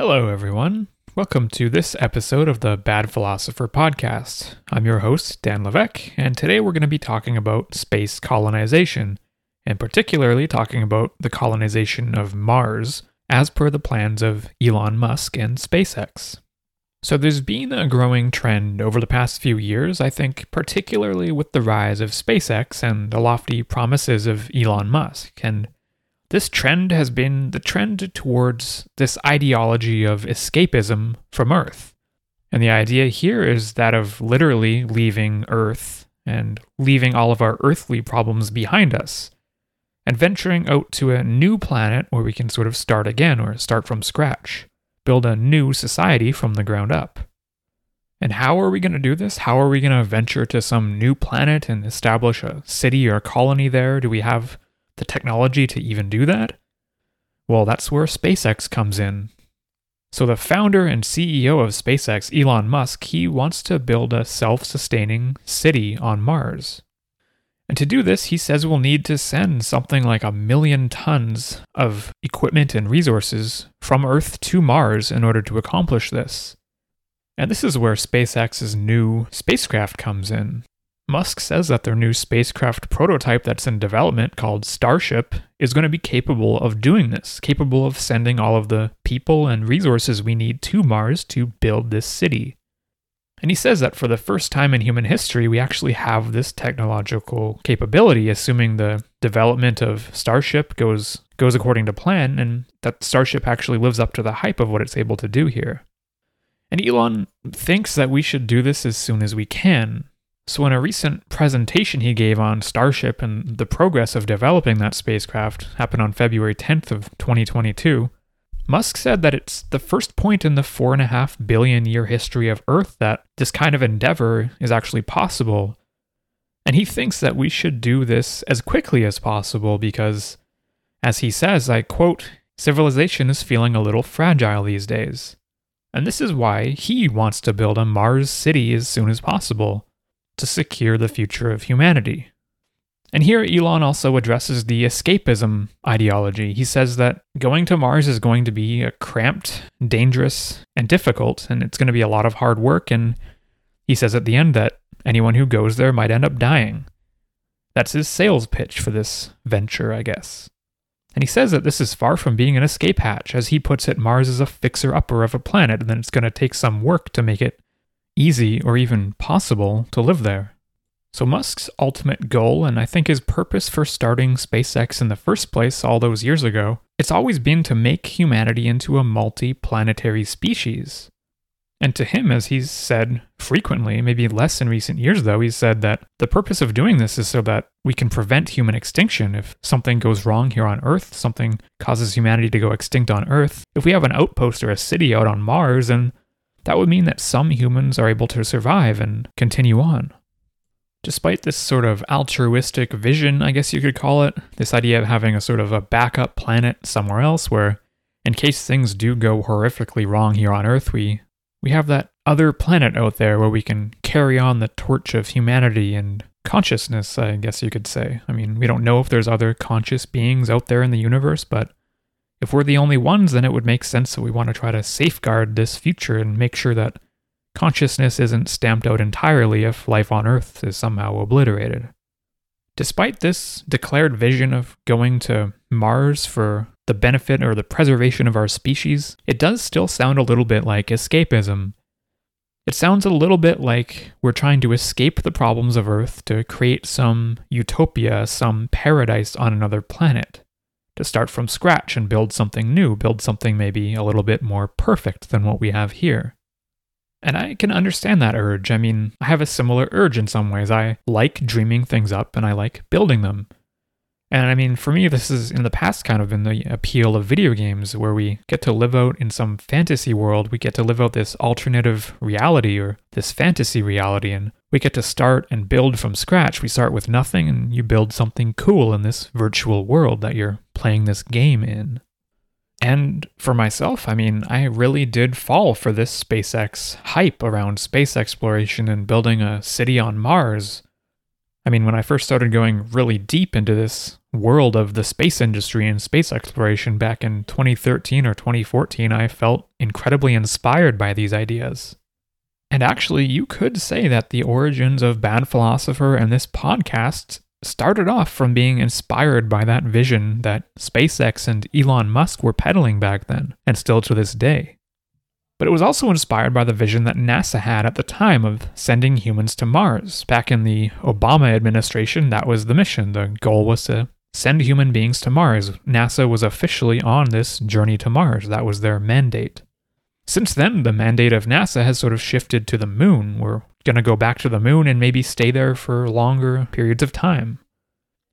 Hello, everyone. Welcome to this episode of the Bad Philosopher podcast. I'm your host, Dan Levesque, and today we're going to be talking about space colonization, and particularly talking about the colonization of Mars, as per the plans of Elon Musk and SpaceX. So there's been a growing trend over the past few years, I think, particularly with the rise of SpaceX and the lofty promises of Elon Musk. And this trend has been the trend towards this ideology of escapism from Earth. And the idea here is that of literally leaving Earth and leaving all of our earthly problems behind us and venturing out to a new planet where we can sort of start again or start from scratch. Build a new society from the ground up. And how are we going to do this? How are we going to venture to some new planet and establish a city or a colony there? Do we have the technology to even do that? Well, that's where SpaceX comes in. So the founder and CEO of SpaceX, Elon Musk, he wants to build a self-sustaining city on Mars. And to do this, he says we'll need to send something like 1 million tons of equipment and resources from Earth to Mars in order to accomplish this. And this is where SpaceX's new spacecraft comes in. Musk says that their new spacecraft prototype that's in development, called Starship, is going to be capable of doing this, capable of sending all of the people and resources we need to Mars to build this city. And he says that for the first time in human history, we actually have this technological capability, assuming the development of Starship goes according to plan, and that Starship actually lives up to the hype of what it's able to do here. And Elon thinks that we should do this as soon as we can. So in a recent presentation he gave on Starship and the progress of developing that spacecraft, happened on February 10th of 2022, Musk said that it's the first point in the 4.5 billion year history of Earth that this kind of endeavor is actually possible. And he thinks that we should do this as quickly as possible because, as he says, I quote, civilization is feeling a little fragile these days. And this is why he wants to build a Mars city as soon as possible, to secure the future of humanity. And here Elon also addresses the escapism ideology. He says that going to Mars is going to be cramped, dangerous, and difficult, and it's going to be a lot of hard work, and he says at the end that anyone who goes there might end up dying. That's his sales pitch for this venture, I guess. And he says that this is far from being an escape hatch. As he puts it, Mars is a fixer-upper of a planet, and then it's going to take some work to make it easy or even possible to live there. So Musk's ultimate goal, and I think his purpose for starting SpaceX in the first place all those years ago, it's always been to make humanity into a multi-planetary species. And to him, as he's said frequently, maybe less in recent years though, he's said that the purpose of doing this is so that we can prevent human extinction. If something goes wrong here on Earth, something causes humanity to go extinct on Earth, if we have an outpost or a city out on Mars, then that would mean that some humans are able to survive and continue on. Despite this sort of altruistic vision, I guess you could call it, this idea of having a sort of a backup planet somewhere else where, in case things do go horrifically wrong here on Earth, we have that other planet out there where we can carry on the torch of humanity and consciousness, I guess you could say. I mean, we don't know if there's other conscious beings out there in the universe, but if we're the only ones, then it would make sense that we want to try to safeguard this future and make sure that consciousness isn't stamped out entirely if life on Earth is somehow obliterated. Despite this declared vision of going to Mars for the benefit or the preservation of our species, it does still sound a little bit like escapism. It sounds a little bit like we're trying to escape the problems of Earth to create some utopia, some paradise on another planet, to start from scratch and build something new, build something maybe a little bit more perfect than what we have here. And I can understand that urge. I mean, I have a similar urge in some ways. I like dreaming things up and I like building them. And I mean, for me, this is in the past kind of been the appeal of video games where we get to live out in some fantasy world. We get to live out this alternative reality or this fantasy reality, and we get to start and build from scratch. We start with nothing and you build something cool in this virtual world that you're playing this game in. And for myself, I mean, I really did fall for this SpaceX hype around space exploration and building a city on Mars. I mean, when I first started going really deep into this world of the space industry and space exploration back in 2013 or 2014, I felt incredibly inspired by these ideas. And actually, you could say that the origins of Bad Philosopher and this podcast started off from being inspired by that vision that SpaceX and Elon Musk were peddling back then, and still to this day. But it was also inspired by the vision that NASA had at the time of sending humans to Mars. Back in the Obama administration, that was the mission. The goal was to send human beings to Mars. NASA was officially on this journey to Mars. That was their mandate. Since then, the mandate of NASA has sort of shifted to the moon. We're going to go back to the moon and maybe stay there for longer periods of time,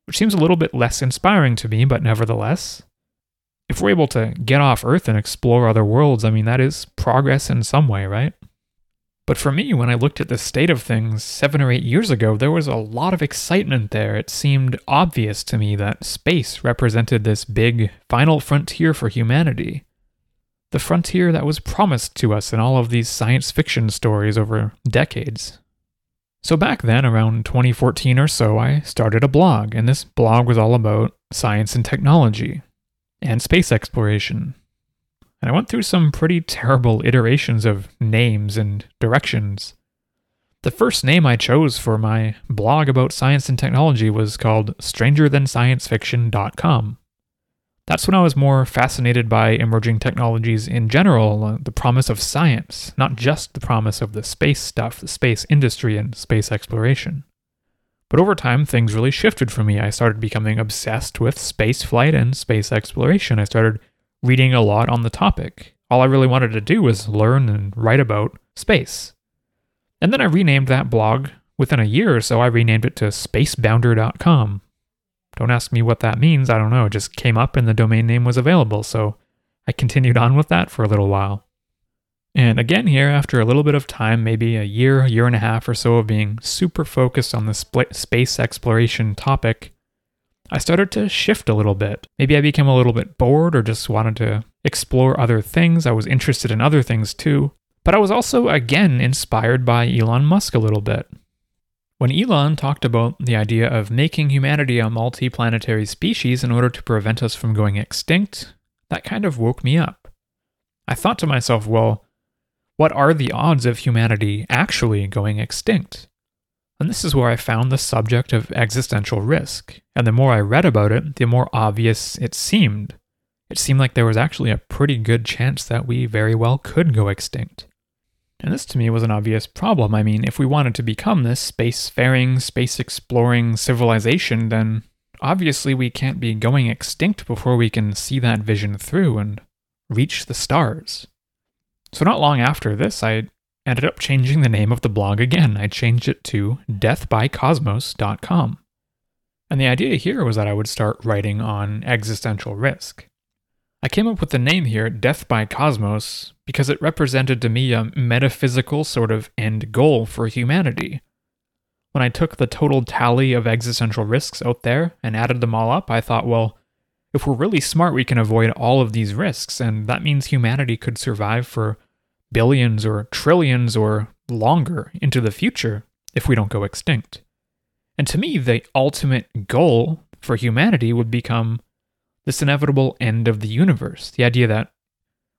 which seems a little bit less inspiring to me, but nevertheless, if we're able to get off Earth and explore other worlds, I mean, that is progress in some way, right? But for me, when I looked at the state of things 7 or 8 years ago, there was a lot of excitement there. It seemed obvious to me that space represented this big final frontier for humanity. The frontier that was promised to us in all of these science fiction stories over decades. So back then, around 2014 or so, I started a blog, and this blog was all about science and technology, and space exploration. And I went through some pretty terrible iterations of names and directions. The first name I chose for my blog about science and technology was called StrangerThanScienceFiction.com. That's when I was more fascinated by emerging technologies in general, the promise of science, not just the promise of the space stuff, the space industry, and space exploration. But over time, things really shifted for me. I started becoming obsessed with spaceflight and space exploration. I started reading a lot on the topic. All I really wanted to do was learn and write about space. And then I renamed that blog. Within a year or so, I renamed it to spacebounder.com. Don't ask me what that means, I don't know, it just came up and the domain name was available, so I continued on with that for a little while. And again here, after a little bit of time, maybe a year, year and a half or so of being super focused on the space exploration topic, I started to shift a little bit. Maybe I became a little bit bored or just wanted to explore other things. I was interested in other things too, but I was also again inspired by Elon Musk a little bit. When Elon talked about the idea of making humanity a multiplanetary species in order to prevent us from going extinct, that kind of woke me up. I thought to myself, well, what are the odds of humanity actually going extinct? And this is where I found the subject of existential risk, and the more I read about it, the more obvious it seemed. It seemed like there was actually a pretty good chance that we very well could go extinct. And this to me was an obvious problem. I mean, if we wanted to become this spacefaring, space-exploring civilization, then obviously we can't be going extinct before we can see that vision through and reach the stars. So not long after this, I ended up changing the name of the blog again. I changed it to deathbycosmos.com. And the idea here was that I would start writing on existential risk. I came up with the name here, Death by Cosmos, because it represented to me a metaphysical sort of end goal for humanity. When I took the total tally of existential risks out there and added them all up, I thought, well, if we're really smart, we can avoid all of these risks, and that means humanity could survive for billions or trillions or longer into the future if we don't go extinct. And to me, the ultimate goal for humanity would become this inevitable end of the universe, the idea that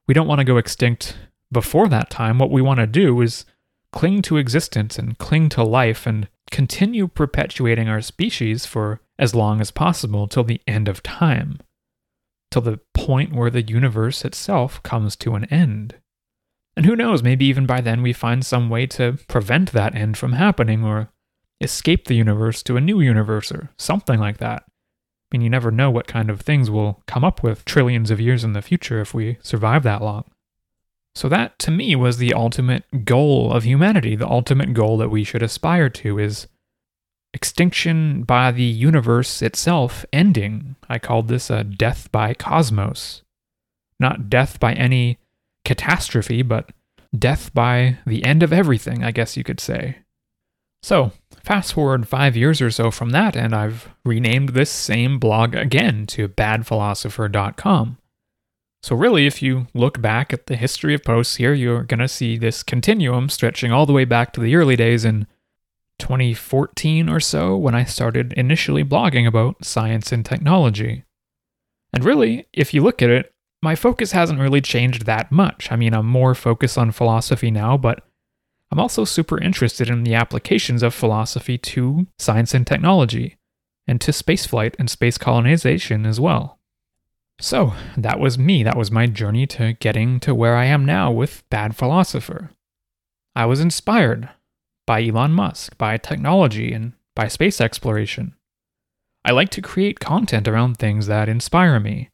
we don't want to go extinct before that time. What we want to do is cling to existence and cling to life and continue perpetuating our species for as long as possible till the end of time, till the point where the universe itself comes to an end. And who knows, maybe even by then we find some way to prevent that end from happening or escape the universe to a new universe or something like that. I mean, you never know what kind of things we'll come up with trillions of years in the future if we survive that long. So that, to me, was the ultimate goal of humanity, the ultimate goal that we should aspire to is extinction by the universe itself ending. I called this a death by cosmos. Not death by any catastrophe, but death by the end of everything, I guess you could say. So, fast forward 5 years or so from that, and I've renamed this same blog again to badphilosopher.com. So really, if you look back at the history of posts here, you're going to see this continuum stretching all the way back to the early days in 2014 or so when I started initially blogging about science and technology. And really, if you look at it, my focus hasn't really changed that much. I mean, I'm more focused on philosophy now, but I'm also super interested in the applications of philosophy to science and technology, and to spaceflight and space colonization as well. So, that was me. That was my journey to getting to where I am now with Bad Philosopher. I was inspired by Elon Musk, by technology, and by space exploration. I like to create content around things that inspire me.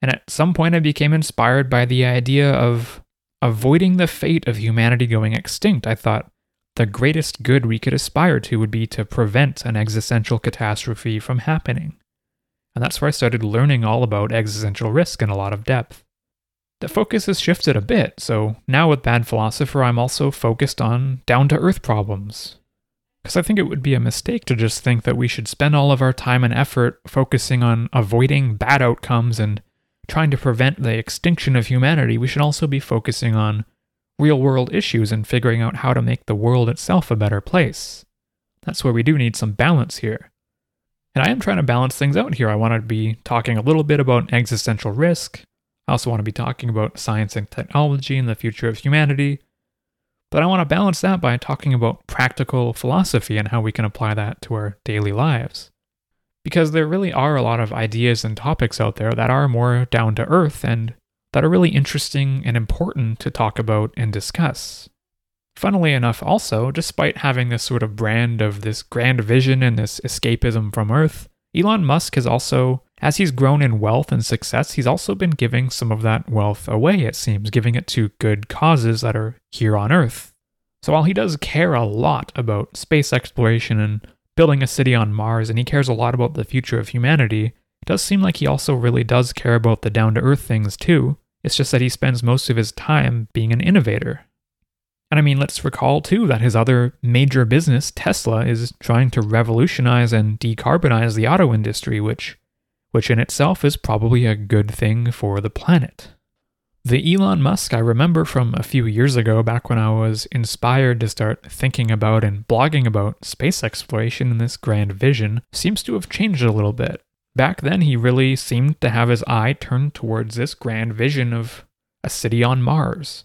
And at some point I became inspired by the idea of avoiding the fate of humanity going extinct. I thought the greatest good we could aspire to would be to prevent an existential catastrophe from happening. And that's where I started learning all about existential risk in a lot of depth. The focus has shifted a bit, so now with Bad Philosopher I'm also focused on down-to-earth problems. Because I think it would be a mistake to just think that we should spend all of our time and effort focusing on avoiding bad outcomes and trying to prevent the extinction of humanity. We should also be focusing on real-world issues and figuring out how to make the world itself a better place. That's where we do need some balance here. And I am trying to balance things out here. I want to be talking a little bit about existential risk. I also want to be talking about science and technology and the future of humanity. But I want to balance that by talking about practical philosophy and how we can apply that to our daily lives. Because there really are a lot of ideas and topics out there that are more down to earth and that are really interesting and important to talk about and discuss. Funnily enough also, despite having this sort of brand of this grand vision and this escapism from Earth, Elon Musk has also, as he's grown in wealth and success, he's also been giving some of that wealth away, it seems, giving it to good causes that are here on Earth. So while he does care a lot about space exploration and building a city on Mars, and he cares a lot about the future of humanity, it does seem like he also really does care about the down-to-earth things too. It's just that he spends most of his time being an innovator. And I mean, let's recall too that his other major business, Tesla, is trying to revolutionize and decarbonize the auto industry, which in itself is probably a good thing for the planet. The Elon Musk I remember from a few years ago, back when I was inspired to start thinking about and blogging about space exploration and this grand vision, seems to have changed a little bit. Back then, he really seemed to have his eye turned towards this grand vision of a city on Mars.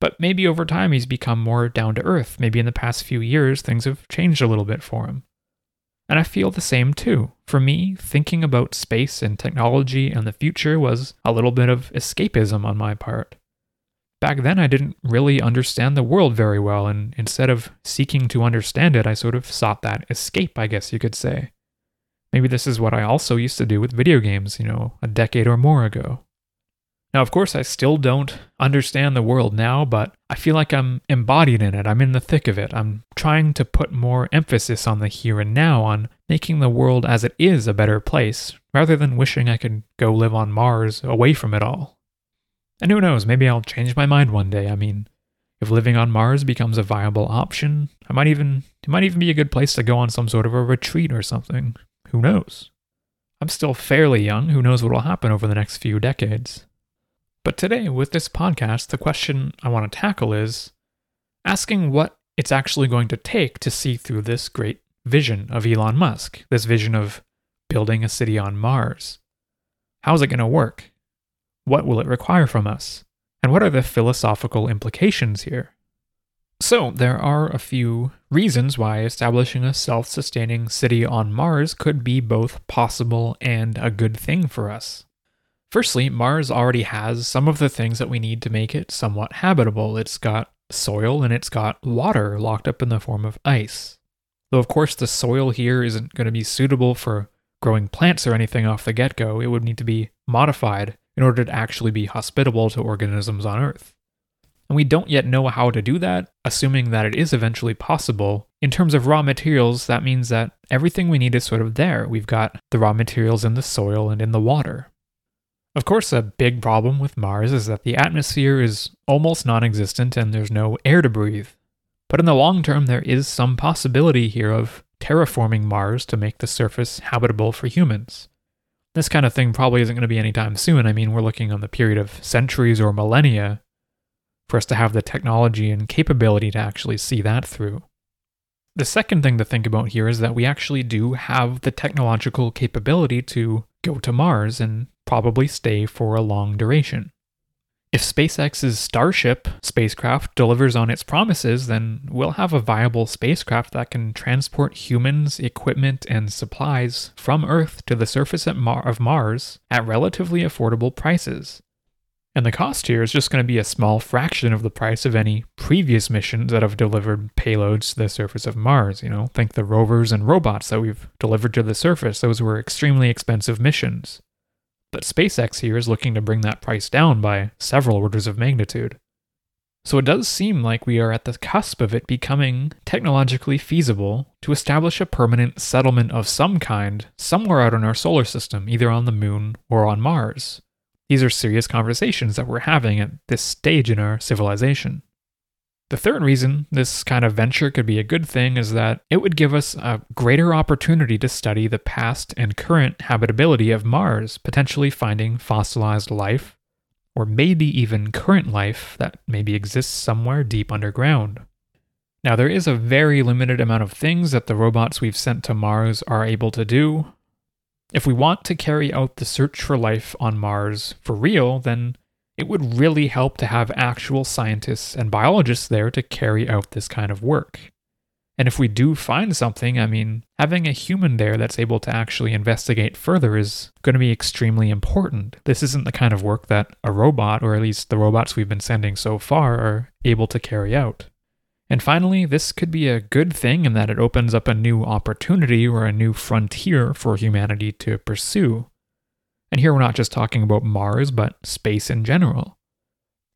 But maybe over time he's become more down to earth. Maybe in the past few years, things have changed a little bit for him. And I feel the same too. For me, thinking about space and technology and the future was a little bit of escapism on my part. Back then, I didn't really understand the world very well, and instead of seeking to understand it, I sort of sought that escape, I guess you could say. Maybe this is what I also used to do with video games, a decade or more ago. Now, of course, I still don't understand the world now, but I feel like I'm embodied in it. I'm in the thick of it. I'm trying to put more emphasis on the here and now, on making the world as it is a better place, rather than wishing I could go live on Mars away from it all. And who knows, maybe I'll change my mind one day. I mean, if living on Mars becomes a viable option, it might even be a good place to go on some sort of a retreat or something. Who knows? I'm still fairly young. Who knows what will happen over the next few decades? But today, with this podcast, the question I want to tackle is asking what it's actually going to take to see through this great vision of Elon Musk, this vision of building a city on Mars. How is it going to work? What will it require from us? And what are the philosophical implications here? So, there are a few reasons why establishing a self-sustaining city on Mars could be both possible and a good thing for us. Firstly, Mars already has some of the things that we need to make it somewhat habitable. It's got soil and it's got water locked up in the form of ice. Though of course the soil here isn't going to be suitable for growing plants or anything off the get-go. It would need to be modified in order to actually be hospitable to organisms on Earth. And we don't yet know how to do that, assuming that it is eventually possible. In terms of raw materials, that means that everything we need is sort of there. We've got the raw materials in the soil and in the water. Of course, a big problem with Mars is that the atmosphere is almost non-existent and there's no air to breathe. But in the long term, there is some possibility here of terraforming Mars to make the surface habitable for humans. This kind of thing probably isn't going to be anytime soon. I mean, we're looking on the period of centuries or millennia for us to have the technology and capability to actually see that through. The second thing to think about here is that we actually do have the technological capability to go to Mars and probably stay for a long duration. If SpaceX's Starship spacecraft delivers on its promises, then we'll have a viable spacecraft that can transport humans, equipment, and supplies from Earth to the surface of Mars at relatively affordable prices. And the cost here is just going to be a small fraction of the price of any previous missions that have delivered payloads to the surface of Mars. You know, think the rovers and robots that we've delivered to the surface. Those were extremely expensive missions. But SpaceX here is looking to bring that price down by several orders of magnitude. So it does seem like we are at the cusp of it becoming technologically feasible to establish a permanent settlement of some kind somewhere out in our solar system, either on the moon or on Mars. These are serious conversations that we're having at this stage in our civilization. The third reason this kind of venture could be a good thing is that it would give us a greater opportunity to study the past and current habitability of Mars, potentially finding fossilized life, or maybe even current life that maybe exists somewhere deep underground. Now, there is a very limited amount of things that the robots we've sent to Mars are able to do. If we want to carry out the search for life on Mars for real, then it would really help to have actual scientists and biologists there to carry out this kind of work. And if we do find something, I mean, having a human there that's able to actually investigate further is going to be extremely important. This isn't the kind of work that a robot, or at least the robots we've been sending so far, are able to carry out. And finally, this could be a good thing in that it opens up a new opportunity or a new frontier for humanity to pursue. And here we're not just talking about Mars, but space in general.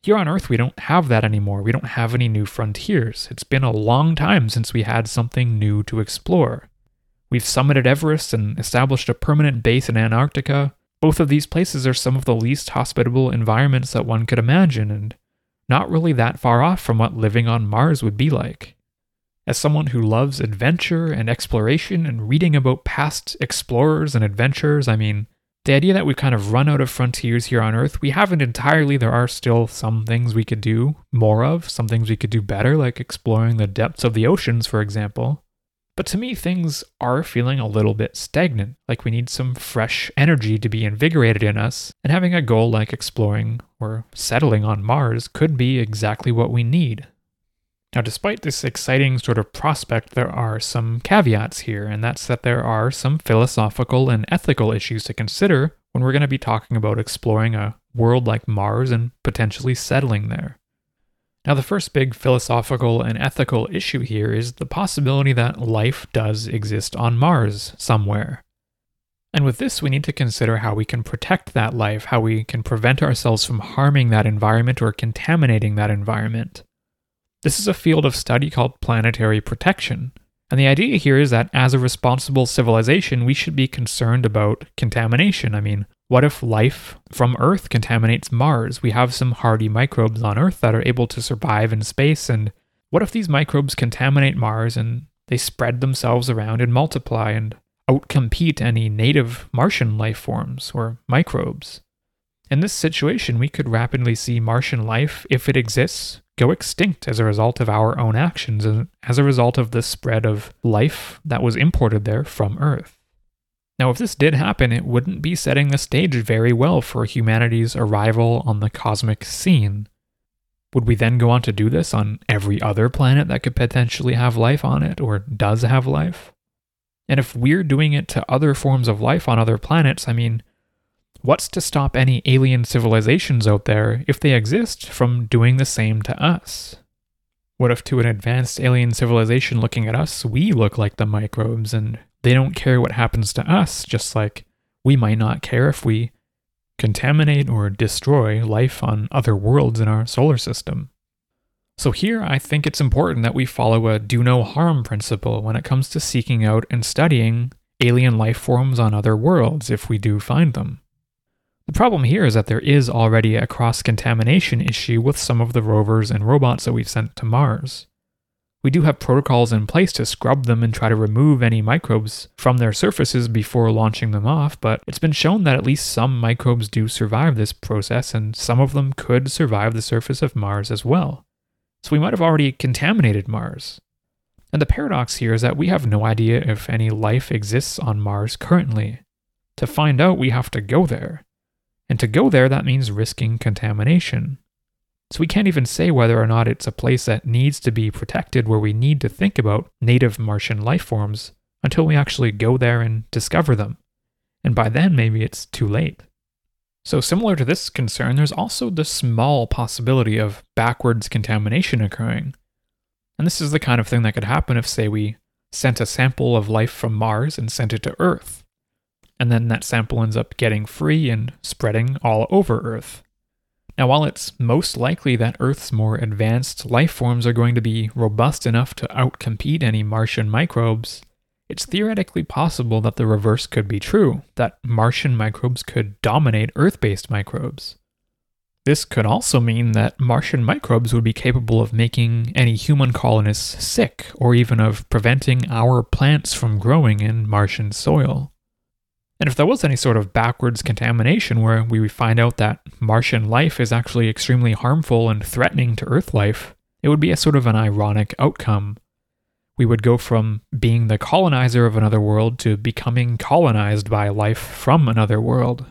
Here on Earth, we don't have that anymore. We don't have any new frontiers. It's been a long time since we had something new to explore. We've summited Everest and established a permanent base in Antarctica. Both of these places are some of the least hospitable environments that one could imagine, and not really that far off from what living on Mars would be like. As someone who loves adventure and exploration and reading about past explorers and adventurers, I mean, the idea that we've kind of run out of frontiers here on Earth, we haven't entirely. There are still some things we could do more of, some things we could do better, like exploring the depths of the oceans, for example. But to me, things are feeling a little bit stagnant, like we need some fresh energy to be invigorated in us, and having a goal like exploring or settling on Mars could be exactly what we need. Now, despite this exciting sort of prospect, there are some caveats here, and that's that there are some philosophical and ethical issues to consider when we're going to be talking about exploring a world like Mars and potentially settling there. Now, the first big philosophical and ethical issue here is the possibility that life does exist on Mars somewhere. And with this, we need to consider how we can protect that life, how we can prevent ourselves from harming that environment or contaminating that environment. This is a field of study called planetary protection, and the idea here is that as a responsible civilization, we should be concerned about contamination. I mean, what if life from Earth contaminates Mars? We have some hardy microbes on Earth that are able to survive in space, and what if these microbes contaminate Mars and they spread themselves around and multiply and outcompete any native Martian life forms or microbes? In this situation, we could rapidly see Martian life, if it exists, go extinct as a result of our own actions and as a result of the spread of life that was imported there from Earth. Now, if this did happen, it wouldn't be setting the stage very well for humanity's arrival on the cosmic scene. Would we then go on to do this on every other planet that could potentially have life on it, or does have life? And if we're doing it to other forms of life on other planets, I mean, what's to stop any alien civilizations out there, if they exist, from doing the same to us? What if to an advanced alien civilization looking at us, we look like the microbes and they don't care what happens to us, just like we might not care if we contaminate or destroy life on other worlds in our solar system? So here, I think it's important that we follow a do no harm principle when it comes to seeking out and studying alien life forms on other worlds, if we do find them. The problem here is that there is already a cross-contamination issue with some of the rovers and robots that we've sent to Mars. We do have protocols in place to scrub them and try to remove any microbes from their surfaces before launching them off, but it's been shown that at least some microbes do survive this process, and some of them could survive the surface of Mars as well. So we might have already contaminated Mars. And the paradox here is that we have no idea if any life exists on Mars currently. To find out, we have to go there. And to go there, that means risking contamination. So we can't even say whether or not it's a place that needs to be protected, where we need to think about native Martian life forms, until we actually go there and discover them. And by then, maybe it's too late. So similar to this concern, there's also the small possibility of backwards contamination occurring. And this is the kind of thing that could happen if, say, we sent a sample of life from Mars and sent it to Earth. And then that sample ends up getting free and spreading all over Earth. Now, while it's most likely that Earth's more advanced life forms are going to be robust enough to outcompete any Martian microbes, it's theoretically possible that the reverse could be true, that Martian microbes could dominate Earth-based microbes. This could also mean that Martian microbes would be capable of making any human colonists sick, or even of preventing our plants from growing in Martian soil. And if there was any sort of backwards contamination where we find out that Martian life is actually extremely harmful and threatening to Earth life, it would be a sort of an ironic outcome. We would go from being the colonizer of another world to becoming colonized by life from another world.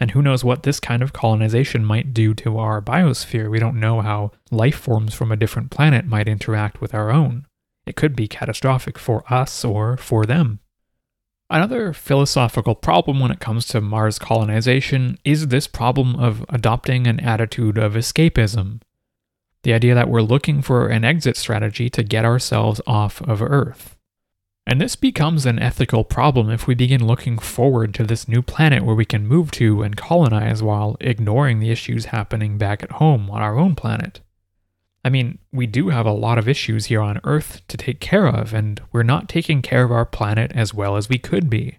And who knows what this kind of colonization might do to our biosphere. We don't know how life forms from a different planet might interact with our own. It could be catastrophic for us or for them. Another philosophical problem when it comes to Mars colonization is this problem of adopting an attitude of escapism. The idea that we're looking for an exit strategy to get ourselves off of Earth. And this becomes an ethical problem if we begin looking forward to this new planet where we can move to and colonize while ignoring the issues happening back at home on our own planet. I mean, we do have a lot of issues here on Earth to take care of, and we're not taking care of our planet as well as we could be.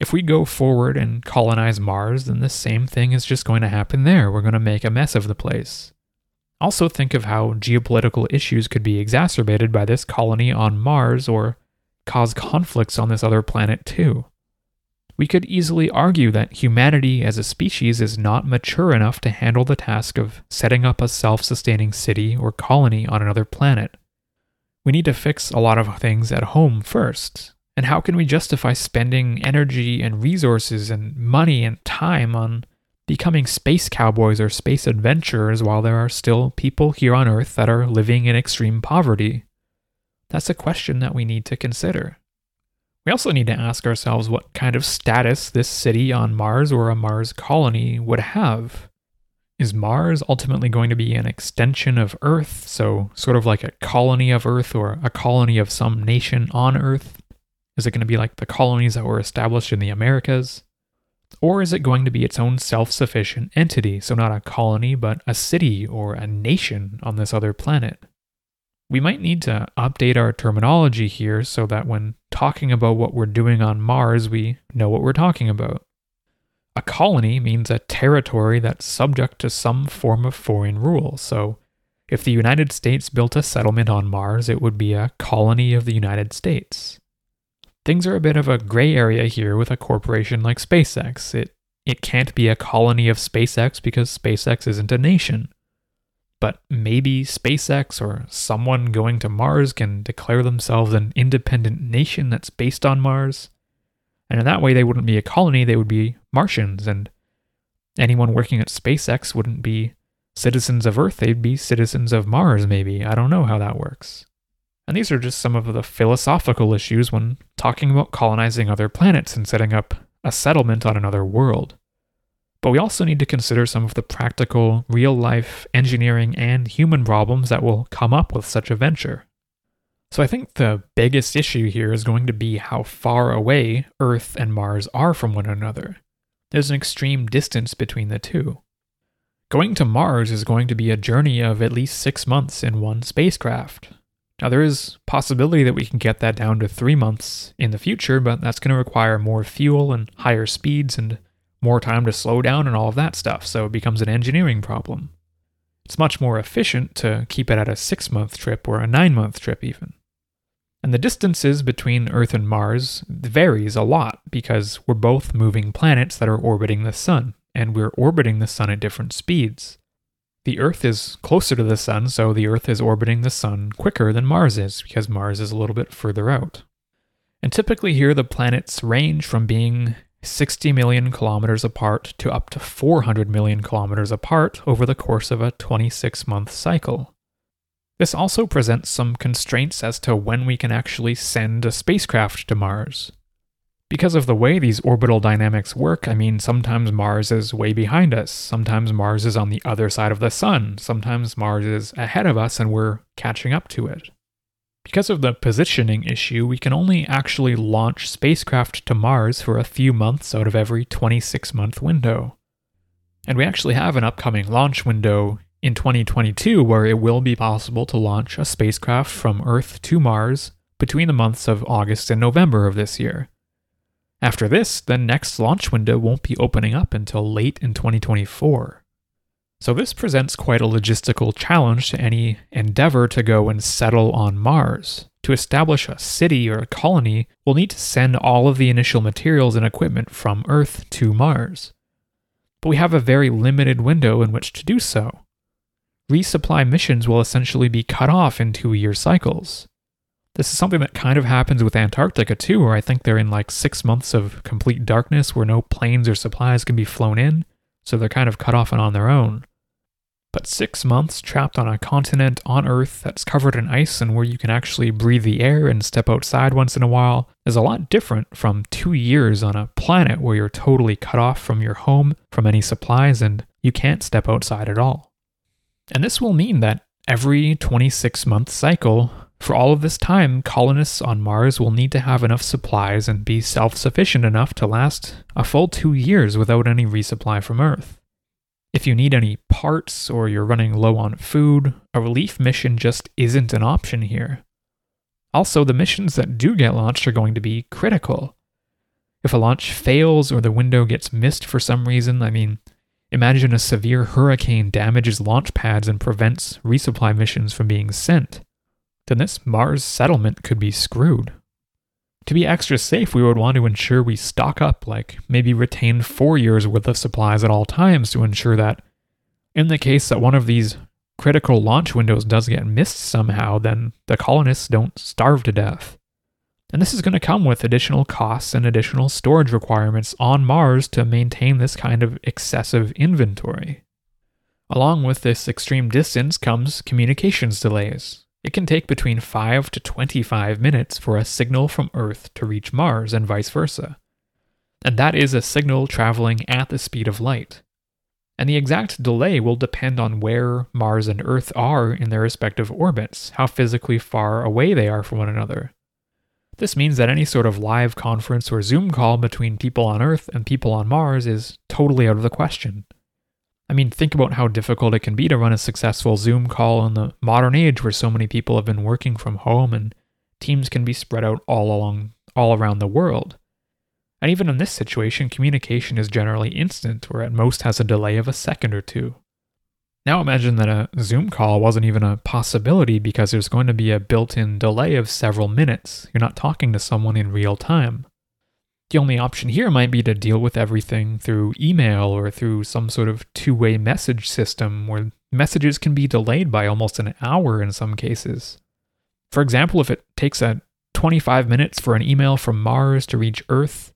If we go forward and colonize Mars, then the same thing is just going to happen there. We're going to make a mess of the place. Also think of how geopolitical issues could be exacerbated by this colony on Mars, or cause conflicts on this other planet too. We could easily argue that humanity as a species is not mature enough to handle the task of setting up a self-sustaining city or colony on another planet. We need to fix a lot of things at home first. And how can we justify spending energy and resources and money and time on becoming space cowboys or space adventurers while there are still people here on Earth that are living in extreme poverty? That's a question that we need to consider. We also need to ask ourselves what kind of status this city on Mars or a Mars colony would have. Is Mars ultimately going to be an extension of Earth, so sort of like a colony of Earth or a colony of some nation on Earth? Is it going to be like the colonies that were established in the Americas? Or is it going to be its own self-sufficient entity, so not a colony but a city or a nation on this other planet? We might need to update our terminology here so that when talking about what we're doing on Mars, we know what we're talking about. A colony means a territory that's subject to some form of foreign rule. So if the United States built a settlement on Mars, it would be a colony of the United States. Things are a bit of a gray area here with a corporation like SpaceX. It can't be a colony of SpaceX because SpaceX isn't a nation. But maybe SpaceX or someone going to Mars can declare themselves an independent nation that's based on Mars. And in that way, they wouldn't be a colony, they would be Martians. And anyone working at SpaceX wouldn't be citizens of Earth, they'd be citizens of Mars, maybe. I don't know how that works. And these are just some of the philosophical issues when talking about colonizing other planets and setting up a settlement on another world. But we also need to consider some of the practical, real-life engineering and human problems that will come up with such a venture. So I think the biggest issue here is going to be how far away Earth and Mars are from one another. There's an extreme distance between the two. Going to Mars is going to be a journey of at least 6 months in one spacecraft. Now there is possibility that we can get that down to 3 months in the future, but that's going to require more fuel and higher speeds and more time to slow down and all of that stuff, so it becomes an engineering problem. It's much more efficient to keep it at a 6-month trip or a 9-month trip even. And the distances between Earth and Mars varies a lot because we're both moving planets that are orbiting the sun, and we're orbiting the sun at different speeds. the Earth is closer to the sun, so the Earth is orbiting the sun quicker than Mars is, because Mars is a little bit further out. And typically here, the planets range from being 60 million kilometers apart to up to 400 million kilometers apart over the course of a 26-month cycle. This also presents some constraints as to when we can actually send a spacecraft to Mars. Because of the way these orbital dynamics work, I mean, sometimes Mars is way behind us, sometimes Mars is on the other side of the sun, sometimes Mars is ahead of us and we're catching up to it. Because of the positioning issue, we can only actually launch spacecraft to Mars for a few months out of every 26-month window. And we actually have an upcoming launch window in 2022, where it will be possible to launch a spacecraft from Earth to Mars between the months of August and November of this year. After this, the next launch window won't be opening up until late in 2024. So this presents quite a logistical challenge to any endeavor to go and settle on Mars. To establish a city or a colony, we'll need to send all of the initial materials and equipment from Earth to Mars. But we have a very limited window in which to do so. Resupply missions will essentially be cut off in 2-year cycles. This is something that kind of happens with Antarctica too, where I think they're in like 6 months of complete darkness where no planes or supplies can be flown in, so they're kind of cut off and on their own. But 6 months trapped on a continent on Earth that's covered in ice and where you can actually breathe the air and step outside once in a while is a lot different from 2 years on a planet where you're totally cut off from your home, from any supplies, and you can't step outside at all. And this will mean that every 26-month cycle, for all of this time, colonists on Mars will need to have enough supplies and be self-sufficient enough to last a full 2 years without any resupply from Earth. If you need any parts or you're running low on food, a relief mission just isn't an option here. Also, the missions that do get launched are going to be critical. If a launch fails or the window gets missed for some reason, imagine a severe hurricane damages launch pads and prevents resupply missions from being sent. Then this Mars settlement could be screwed. To be extra safe, we would want to ensure we stock up, like maybe retain 4 years worth of supplies at all times to ensure that in the case that one of these critical launch windows does get missed somehow, then the colonists don't starve to death. And this is going to come with additional costs and additional storage requirements on Mars to maintain this kind of excessive inventory. Along with this extreme distance comes communications delays. It can take between 5 to 25 minutes for a signal from Earth to reach Mars and vice versa. And that is a signal traveling at the speed of light. And the exact delay will depend on where Mars and Earth are in their respective orbits, how physically far away they are from one another. This means that any sort of live conference or Zoom call between people on Earth and people on Mars is totally out of the question. Think about how difficult it can be to run a successful Zoom call in the modern age where so many people have been working from home and teams can be spread out all around the world. And even in this situation, communication is generally instant, or at most has a delay of a second or two. Now imagine that a Zoom call wasn't even a possibility because there's going to be a built-in delay of several minutes. You're not talking to someone in real time. The only option here might be to deal with everything through email or through some sort of two-way message system where messages can be delayed by almost an hour in some cases. For example, if it takes 25 minutes for an email from Mars to reach Earth,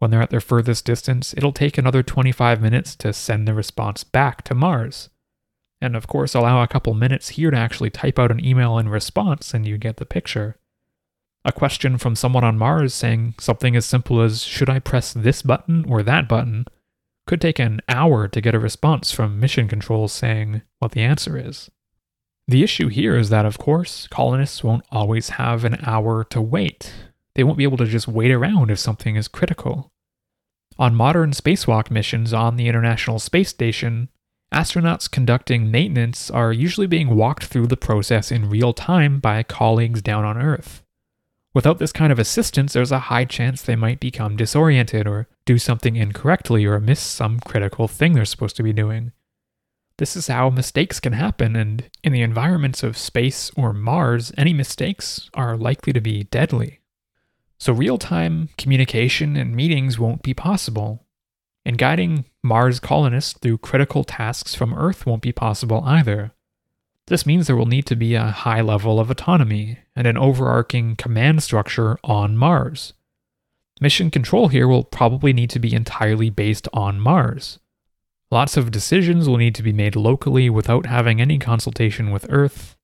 when they're at their furthest distance, it'll take another 25 minutes to send the response back to Mars. And of course, allow a couple minutes here to actually type out an email in response and you get the picture. A question from someone on Mars saying something as simple as, should I press this button or that button, could take an hour to get a response from mission controls saying what the answer is. The issue here is that, of course, colonists won't always have an hour to wait. They won't be able to just wait around if something is critical. On modern spacewalk missions on the International Space Station, astronauts conducting maintenance are usually being walked through the process in real time by colleagues down on Earth. Without this kind of assistance, there's a high chance they might become disoriented or do something incorrectly or miss some critical thing they're supposed to be doing. This is how mistakes can happen, and in the environments of space or Mars, any mistakes are likely to be deadly. So real-time communication and meetings won't be possible. and guiding Mars colonists through critical tasks from Earth won't be possible either. This means there will need to be a high level of autonomy and an overarching command structure on Mars. Mission control here will probably need to be entirely based on Mars. Lots of decisions will need to be made locally without having any consultation with Earth,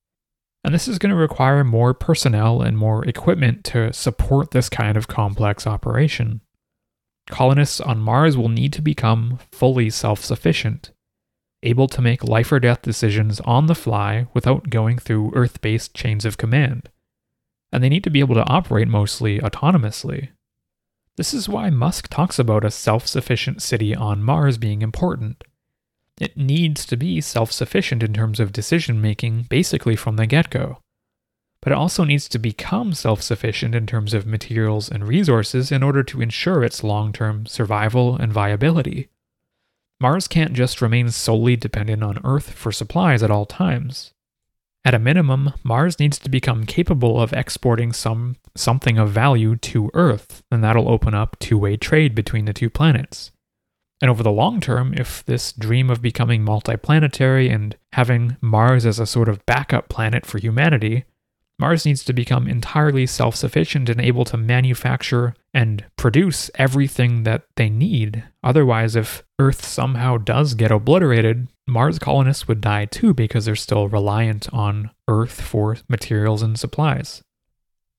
and this is going to require more personnel and more equipment to support this kind of complex operation. Colonists on Mars will need to become fully self-sufficient, able to make life or death decisions on the fly without going through Earth-based chains of command, and they need to be able to operate mostly autonomously. This is why Musk talks about a self-sufficient city on Mars being important. It needs to be self-sufficient in terms of decision-making basically from the get-go, but it also needs to become self-sufficient in terms of materials and resources in order to ensure its long-term survival and viability. Mars can't just remain solely dependent on Earth for supplies at all times. At a minimum, Mars needs to become capable of exporting something of value to Earth, and that'll open up two-way trade between the two planets. And over the long term, if this dream of becoming multiplanetary and having Mars as a sort of backup planet for humanity, Mars needs to become entirely self-sufficient and able to manufacture and produce everything that they need. Otherwise, if Earth somehow does get obliterated, Mars colonists would die too because they're still reliant on Earth for materials and supplies.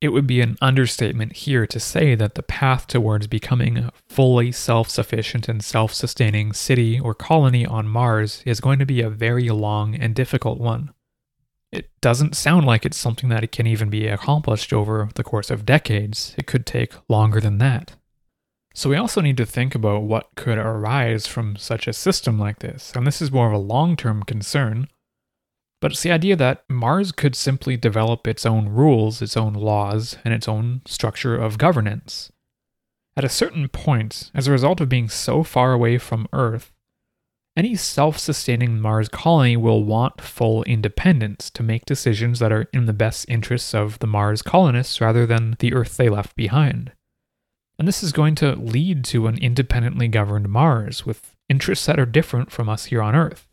It would be an understatement here to say that the path towards becoming a fully self-sufficient and self-sustaining city or colony on Mars is going to be a very long and difficult one. It doesn't sound like it's something that it can even be accomplished over the course of decades. It could take longer than that. So we also need to think about what could arise from such a system like this, and this is more of a long-term concern, but it's the idea that Mars could simply develop its own rules, its own laws, and its own structure of governance. At a certain point, as a result of being so far away from Earth, any self-sustaining Mars colony will want full independence to make decisions that are in the best interests of the Mars colonists rather than the Earth they left behind. And this is going to lead to an independently governed Mars with interests that are different from us here on Earth.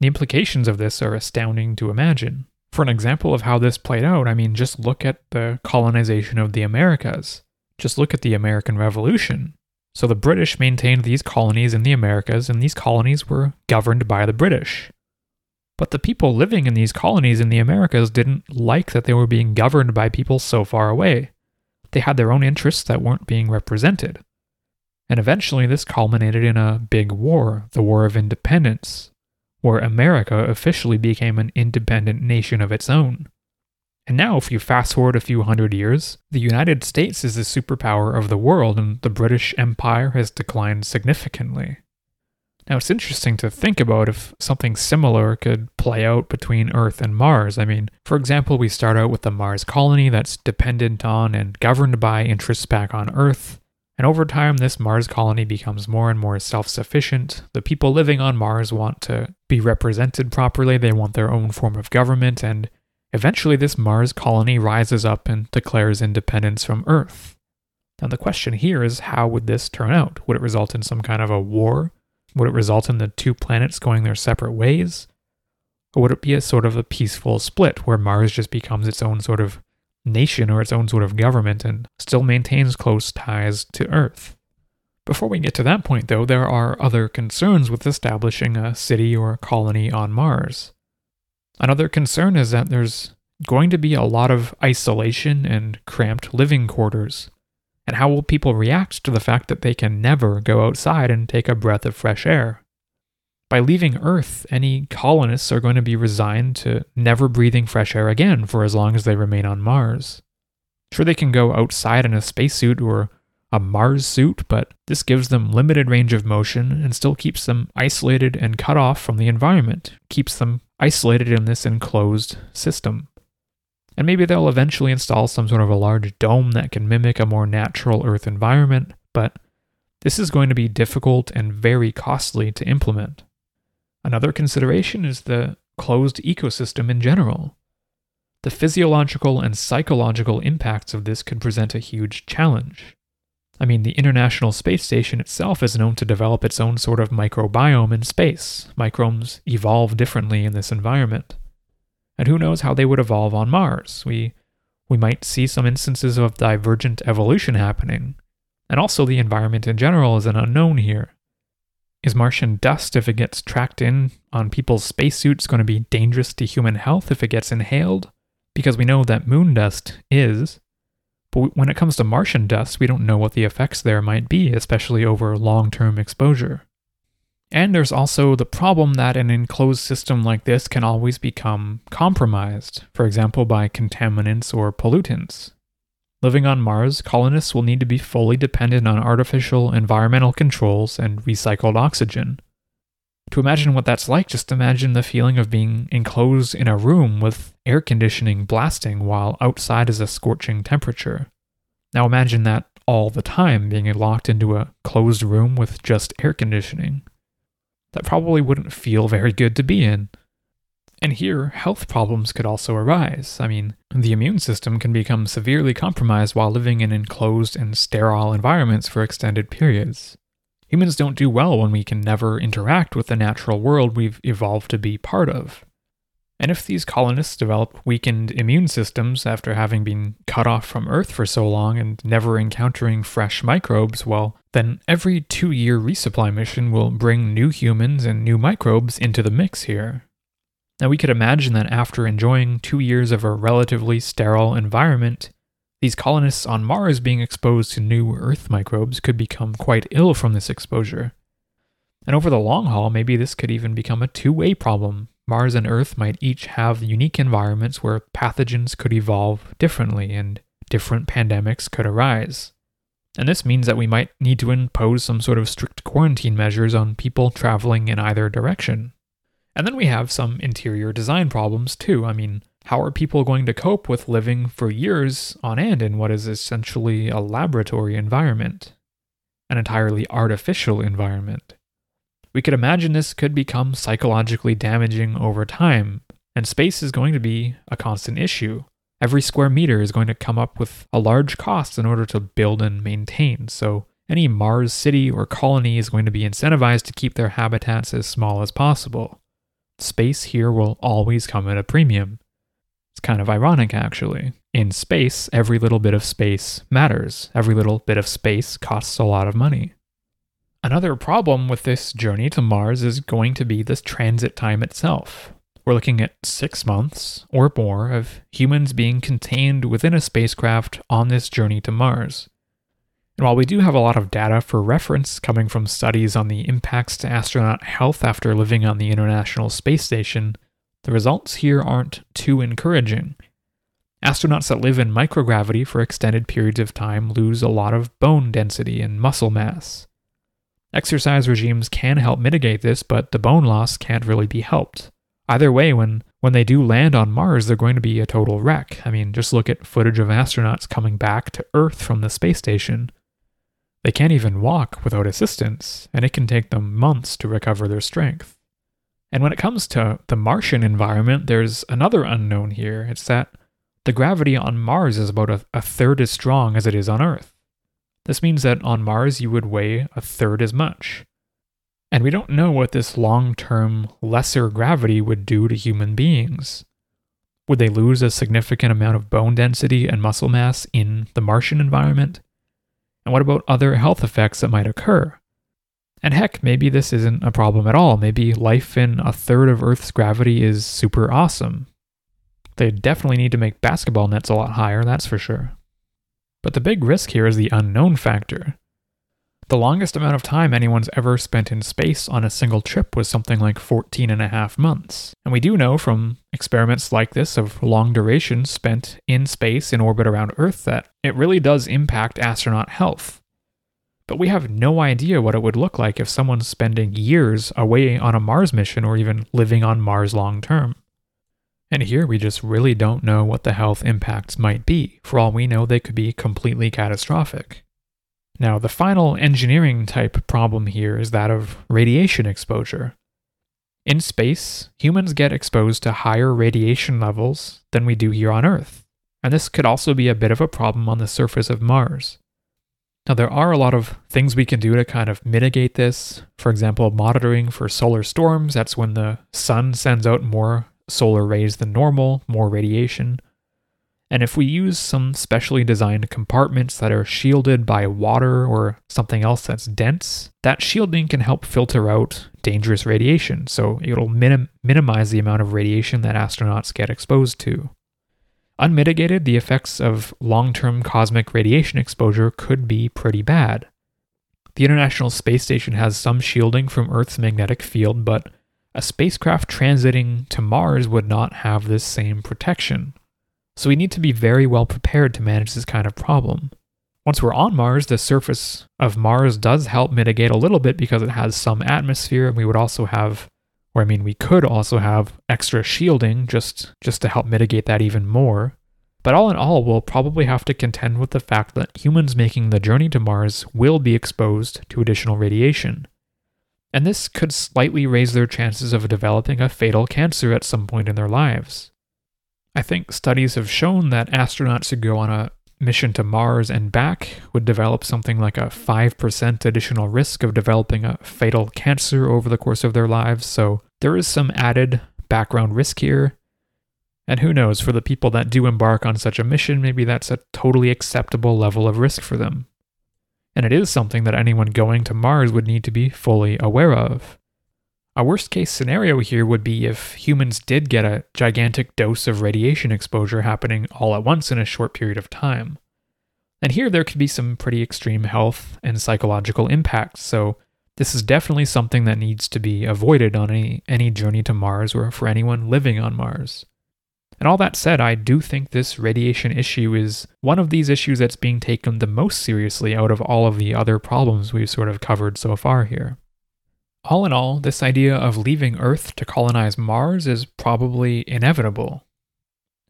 The implications of this are astounding to imagine. For an example of how this played out, I mean, just look at the colonization of the Americas. Just look at the American Revolution. So the British maintained these colonies in the Americas, and these colonies were governed by the British. But the people living in these colonies in the Americas didn't like that they were being governed by people so far away. They had their own interests that weren't being represented. And eventually this culminated in a big war, the War of Independence, where America officially became an independent nation of its own. And now, if you fast forward a few hundred years, the United States is the superpower of the world, and the British Empire has declined significantly. Now, it's interesting to think about if something similar could play out between Earth and Mars. I mean, for example, we start out with a Mars colony that's dependent on and governed by interests back on Earth, and over time, this Mars colony becomes more and more self-sufficient. The people living on Mars want to be represented properly, they want their own form of government, and eventually, this Mars colony rises up and declares independence from Earth. Now, the question here is, how would this turn out? Would it result in some kind of a war? Would it result in the two planets going their separate ways? Or would it be a sort of a peaceful split, where Mars just becomes its own sort of nation or its own sort of government and still maintains close ties to Earth? Before we get to that point, though, there are other concerns with establishing a city or a colony on Mars. Another concern is that there's going to be a lot of isolation and cramped living quarters. And how will people react to the fact that they can never go outside and take a breath of fresh air? By leaving Earth, any colonists are going to be resigned to never breathing fresh air again for as long as they remain on Mars. Sure, they can go outside in a spacesuit or a Mars suit, but this gives them limited range of motion and still keeps them isolated and cut off from the environment, keeps them isolated in this enclosed system. And maybe they'll eventually install some sort of a large dome that can mimic a more natural Earth environment, but this is going to be difficult and very costly to implement. Another consideration is the closed ecosystem in general. The physiological and psychological impacts of this could present a huge challenge. I mean, the International Space Station itself is known to develop its own sort of microbiome in space. Microbes evolve differently in this environment. And who knows how they would evolve on Mars? We might see some instances of divergent evolution happening. And also the environment in general is an unknown here. Is Martian dust, if it gets tracked in on people's spacesuits, going to be dangerous to human health if it gets inhaled? Because we know that moon dust is. But when it comes to Martian dust, we don't know what the effects there might be, especially over long-term exposure. And there's also the problem that an enclosed system like this can always become compromised, for example by contaminants or pollutants. Living on Mars, colonists will need to be fully dependent on artificial environmental controls and recycled oxygen. To imagine what that's like, just imagine the feeling of being enclosed in a room with air conditioning blasting while outside is a scorching temperature. Now imagine that all the time, being locked into a closed room with just air conditioning. That probably wouldn't feel very good to be in. And here, health problems could also arise. I mean, the immune system can become severely compromised while living in enclosed and sterile environments for extended periods. Humans don't do well when we can never interact with the natural world we've evolved to be part of. And if these colonists develop weakened immune systems after having been cut off from Earth for so long and never encountering fresh microbes, well, then every 2-year resupply mission will bring new humans and new microbes into the mix here. Now we could imagine that after enjoying 2 years of a relatively sterile environment, these colonists on Mars being exposed to new Earth microbes could become quite ill from this exposure. And over the long haul, maybe this could even become a two-way problem. Mars and Earth might each have unique environments where pathogens could evolve differently and different pandemics could arise. And this means that we might need to impose some sort of strict quarantine measures on people traveling in either direction. And then we have some interior design problems too. I mean, how are people going to cope with living for years on end in what is essentially a laboratory environment? An entirely artificial environment. We could imagine this could become psychologically damaging over time, and space is going to be a constant issue. Every square meter is going to come up with a large cost in order to build and maintain, so any Mars city or colony is going to be incentivized to keep their habitats as small as possible. Space here will always come at a premium. It's kind of ironic, actually. In space, every little bit of space matters. Every little bit of space costs a lot of money. Another problem with this journey to Mars is going to be this transit time itself. We're looking at 6 months or more of humans being contained within a spacecraft on this journey to Mars. And while we do have a lot of data for reference coming from studies on the impacts to astronaut health after living on the International Space Station, the results here aren't too encouraging. Astronauts that live in microgravity for extended periods of time lose a lot of bone density and muscle mass. Exercise regimes can help mitigate this, but the bone loss can't really be helped. Either way, when they do land on Mars, they're going to be a total wreck. I mean, just look at footage of astronauts coming back to Earth from the space station. They can't even walk without assistance, and it can take them months to recover their strength. And when it comes to the Martian environment, there's another unknown here. It's that the gravity on Mars is about a third as strong as it is on Earth. This means that on Mars you would weigh a third as much. And we don't know what this long-term lesser gravity would do to human beings. Would they lose a significant amount of bone density and muscle mass in the Martian environment? And what about other health effects that might occur? And heck, maybe this isn't a problem at all. Maybe life in a third of Earth's gravity is super awesome. They definitely need to make basketball nets a lot higher, that's for sure. But the big risk here is the unknown factor. The longest amount of time anyone's ever spent in space on a single trip was something like 14 and a half months. And we do know from experiments like this of long durations spent in space in orbit around Earth that it really does impact astronaut health. But we have no idea what it would look like if someone's spending years away on a Mars mission or even living on Mars long term. And here we just really don't know what the health impacts might be. For all we know, they could be completely catastrophic. Now, the final engineering type problem here is that of radiation exposure. In space, humans get exposed to higher radiation levels than we do here on Earth, and this could also be a bit of a problem on the surface of Mars. Now, there are a lot of things we can do to kind of mitigate this. For example, monitoring for solar storms. That's when the sun sends out more solar rays than normal, more radiation. And if we use some specially designed compartments that are shielded by water or something else that's dense, that shielding can help filter out dangerous radiation. So it'll minimize the amount of radiation that astronauts get exposed to. Unmitigated, the effects of long-term cosmic radiation exposure could be pretty bad. The International Space Station has some shielding from Earth's magnetic field, but a spacecraft transiting to Mars would not have this same protection. So we need to be very well prepared to manage this kind of problem. Once we're on Mars, the surface of Mars does help mitigate a little bit because it has some atmosphere, and we could also have extra shielding just to help mitigate that even more. But all in all, we'll probably have to contend with the fact that humans making the journey to Mars will be exposed to additional radiation. And this could slightly raise their chances of developing a fatal cancer at some point in their lives. I think studies have shown that astronauts who go on a mission to Mars and back would develop something like a 5% additional risk of developing a fatal cancer over the course of their lives, so there is some added background risk here. And who knows, for the people that do embark on such a mission, maybe that's a totally acceptable level of risk for them. And it is something that anyone going to Mars would need to be fully aware of. A worst-case scenario here would be if humans did get a gigantic dose of radiation exposure happening all at once in a short period of time. And here there could be some pretty extreme health and psychological impacts, so this is definitely something that needs to be avoided on any journey to Mars or for anyone living on Mars. And all that said, I do think this radiation issue is one of these issues that's being taken the most seriously out of all of the other problems we've sort of covered so far here. All in all, this idea of leaving Earth to colonize Mars is probably inevitable.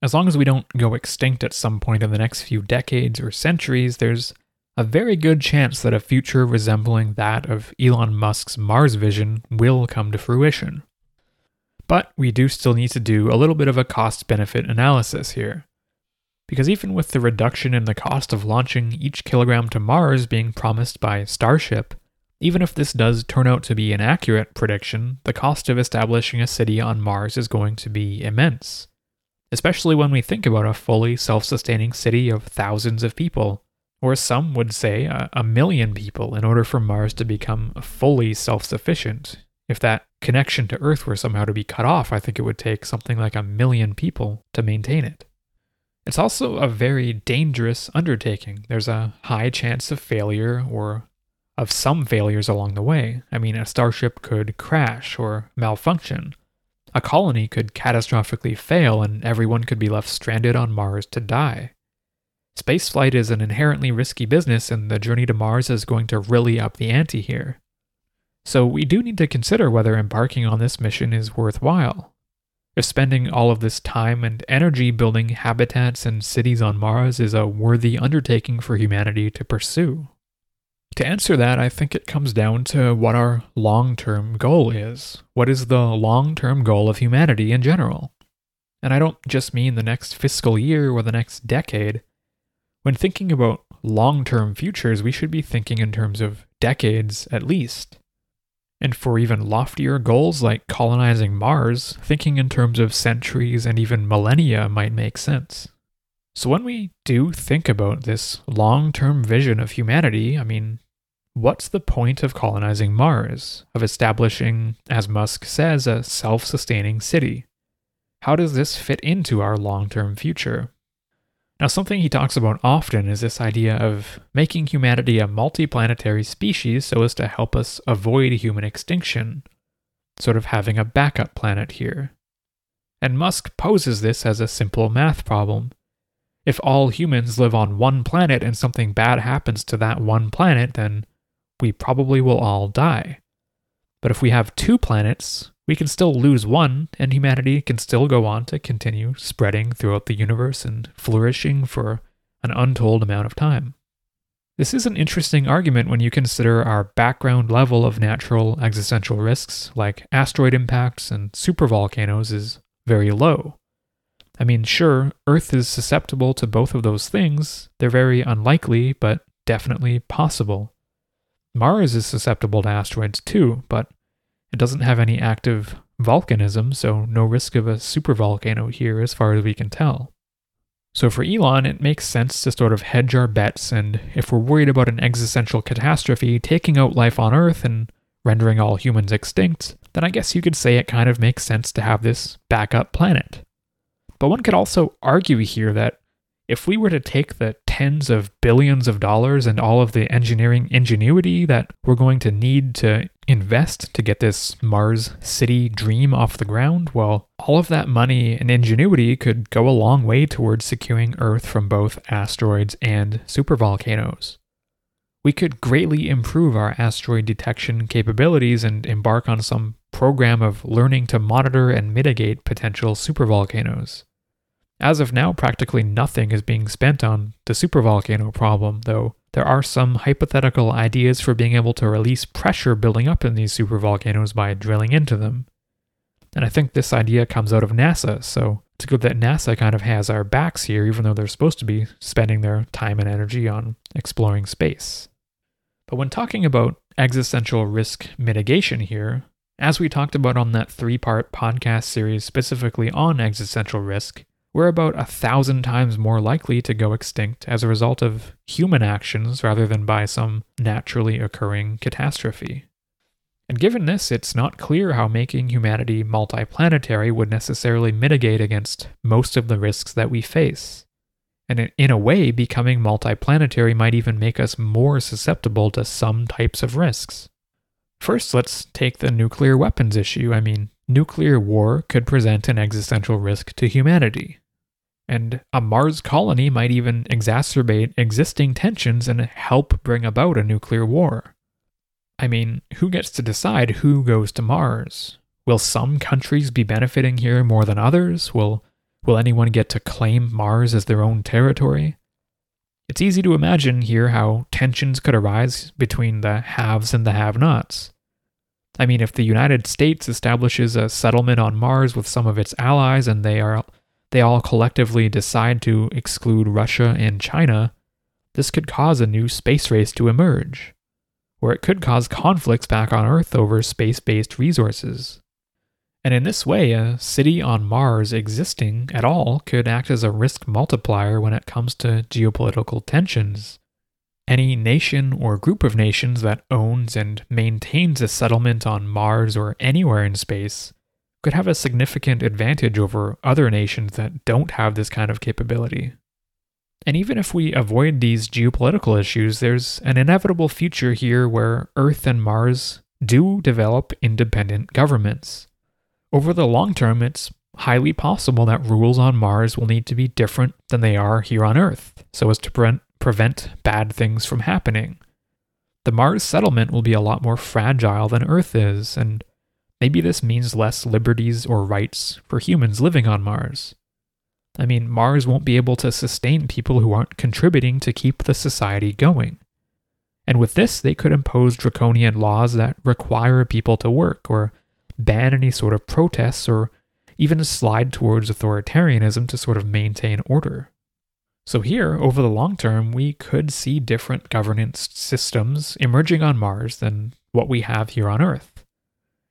As long as we don't go extinct at some point in the next few decades or centuries, there's a very good chance that a future resembling that of Elon Musk's Mars vision will come to fruition. But we do still need to do a little bit of a cost-benefit analysis here. Because even with the reduction in the cost of launching each kilogram to Mars being promised by Starship, even if this does turn out to be an accurate prediction, the cost of establishing a city on Mars is going to be immense, especially when we think about a fully self-sustaining city of thousands of people, or some would say a million people, in order for Mars to become fully self-sufficient. If that connection to Earth were somehow to be cut off, I think it would take something like a million people to maintain it. It's also a very dangerous undertaking. There's a high chance of failure or of some failures along the way. I mean, a starship could crash or malfunction. A colony could catastrophically fail and everyone could be left stranded on Mars to die. Spaceflight is an inherently risky business, and the journey to Mars is going to really up the ante here. So we do need to consider whether embarking on this mission is worthwhile. If spending all of this time and energy building habitats and cities on Mars is a worthy undertaking for humanity to pursue. To answer that, I think it comes down to what our long-term goal is. What is the long-term goal of humanity in general? And I don't just mean the next fiscal year or the next decade. When thinking about long-term futures, we should be thinking in terms of decades at least. And for even loftier goals like colonizing Mars, thinking in terms of centuries and even millennia might make sense. So when we do think about this long-term vision of humanity, I mean, what's the point of colonizing Mars, of establishing, as Musk says, a self-sustaining city? How does this fit into our long-term future? Now, something he talks about often is this idea of making humanity a multiplanetary species so as to help us avoid human extinction, sort of having a backup planet here. And Musk poses this as a simple math problem. If all humans live on one planet and something bad happens to that one planet, then we probably will all die. But if we have two planets, we can still lose one, and humanity can still go on to continue spreading throughout the universe and flourishing for an untold amount of time. This is an interesting argument when you consider our background level of natural existential risks, like asteroid impacts and supervolcanoes, is very low. I mean, sure, Earth is susceptible to both of those things, they're very unlikely, but definitely possible. Mars is susceptible to asteroids too, but it doesn't have any active volcanism, so no risk of a supervolcano here as far as we can tell. So for Elon, it makes sense to sort of hedge our bets, and if we're worried about an existential catastrophe taking out life on Earth and rendering all humans extinct, then I guess you could say it kind of makes sense to have this backup planet. But one could also argue here that if we were to take the tens of billions of dollars and all of the engineering ingenuity that we're going to need to invest to get this Mars city dream off the ground, well, all of that money and ingenuity could go a long way towards securing Earth from both asteroids and supervolcanoes. We could greatly improve our asteroid detection capabilities and embark on some program of learning to monitor and mitigate potential supervolcanoes. As of now, practically nothing is being spent on the supervolcano problem, though there are some hypothetical ideas for being able to release pressure building up in these supervolcanoes by drilling into them. And I think this idea comes out of NASA, so it's good that NASA kind of has our backs here, even though they're supposed to be spending their time and energy on exploring space. But when talking about existential risk mitigation here, as we talked about on that three-part podcast series specifically on existential risk, we're about 1,000 times more likely to go extinct as a result of human actions rather than by some naturally occurring catastrophe. And given this, it's not clear how making humanity multiplanetary would necessarily mitigate against most of the risks that we face. And in a way, becoming multiplanetary might even make us more susceptible to some types of risks. First, let's take the nuclear weapons issue. I mean, nuclear war could present an existential risk to humanity. And a Mars colony might even exacerbate existing tensions and help bring about a nuclear war. I mean, who gets to decide who goes to Mars? Will some countries be benefiting here more than others? Will anyone get to claim Mars as their own territory? It's easy to imagine here how tensions could arise between the haves and the have-nots. I mean, if the United States establishes a settlement on Mars with some of its allies and they all collectively decide to exclude Russia and China, this could cause a new space race to emerge, or it could cause conflicts back on Earth over space-based resources. And in this way, a city on Mars existing at all could act as a risk multiplier when it comes to geopolitical tensions. Any nation or group of nations that owns and maintains a settlement on Mars or anywhere in space could have a significant advantage over other nations that don't have this kind of capability. And even if we avoid these geopolitical issues, there's an inevitable future here where Earth and Mars do develop independent governments. Over the long term, it's highly possible that rules on Mars will need to be different than they are here on Earth, so as to prevent bad things from happening. The Mars settlement will be a lot more fragile than Earth is, and maybe this means less liberties or rights for humans living on Mars. I mean, Mars won't be able to sustain people who aren't contributing to keep the society going. And with this, they could impose draconian laws that require people to work, or ban any sort of protests, or even slide towards authoritarianism to sort of maintain order. So here, over the long term, we could see different governance systems emerging on Mars than what we have here on Earth.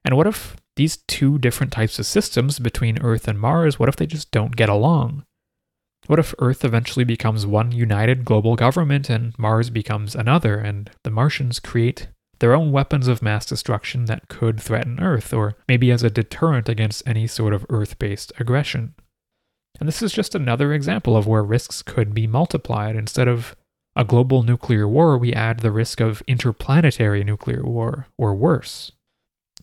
And what if these two different types of systems between Earth and Mars, what if they just don't get along? What if Earth eventually becomes one united global government and Mars becomes another, and the Martians create their own weapons of mass destruction that could threaten Earth, or maybe as a deterrent against any sort of Earth-based aggression? And this is just another example of where risks could be multiplied. Instead of a global nuclear war, we add the risk of interplanetary nuclear war, or worse.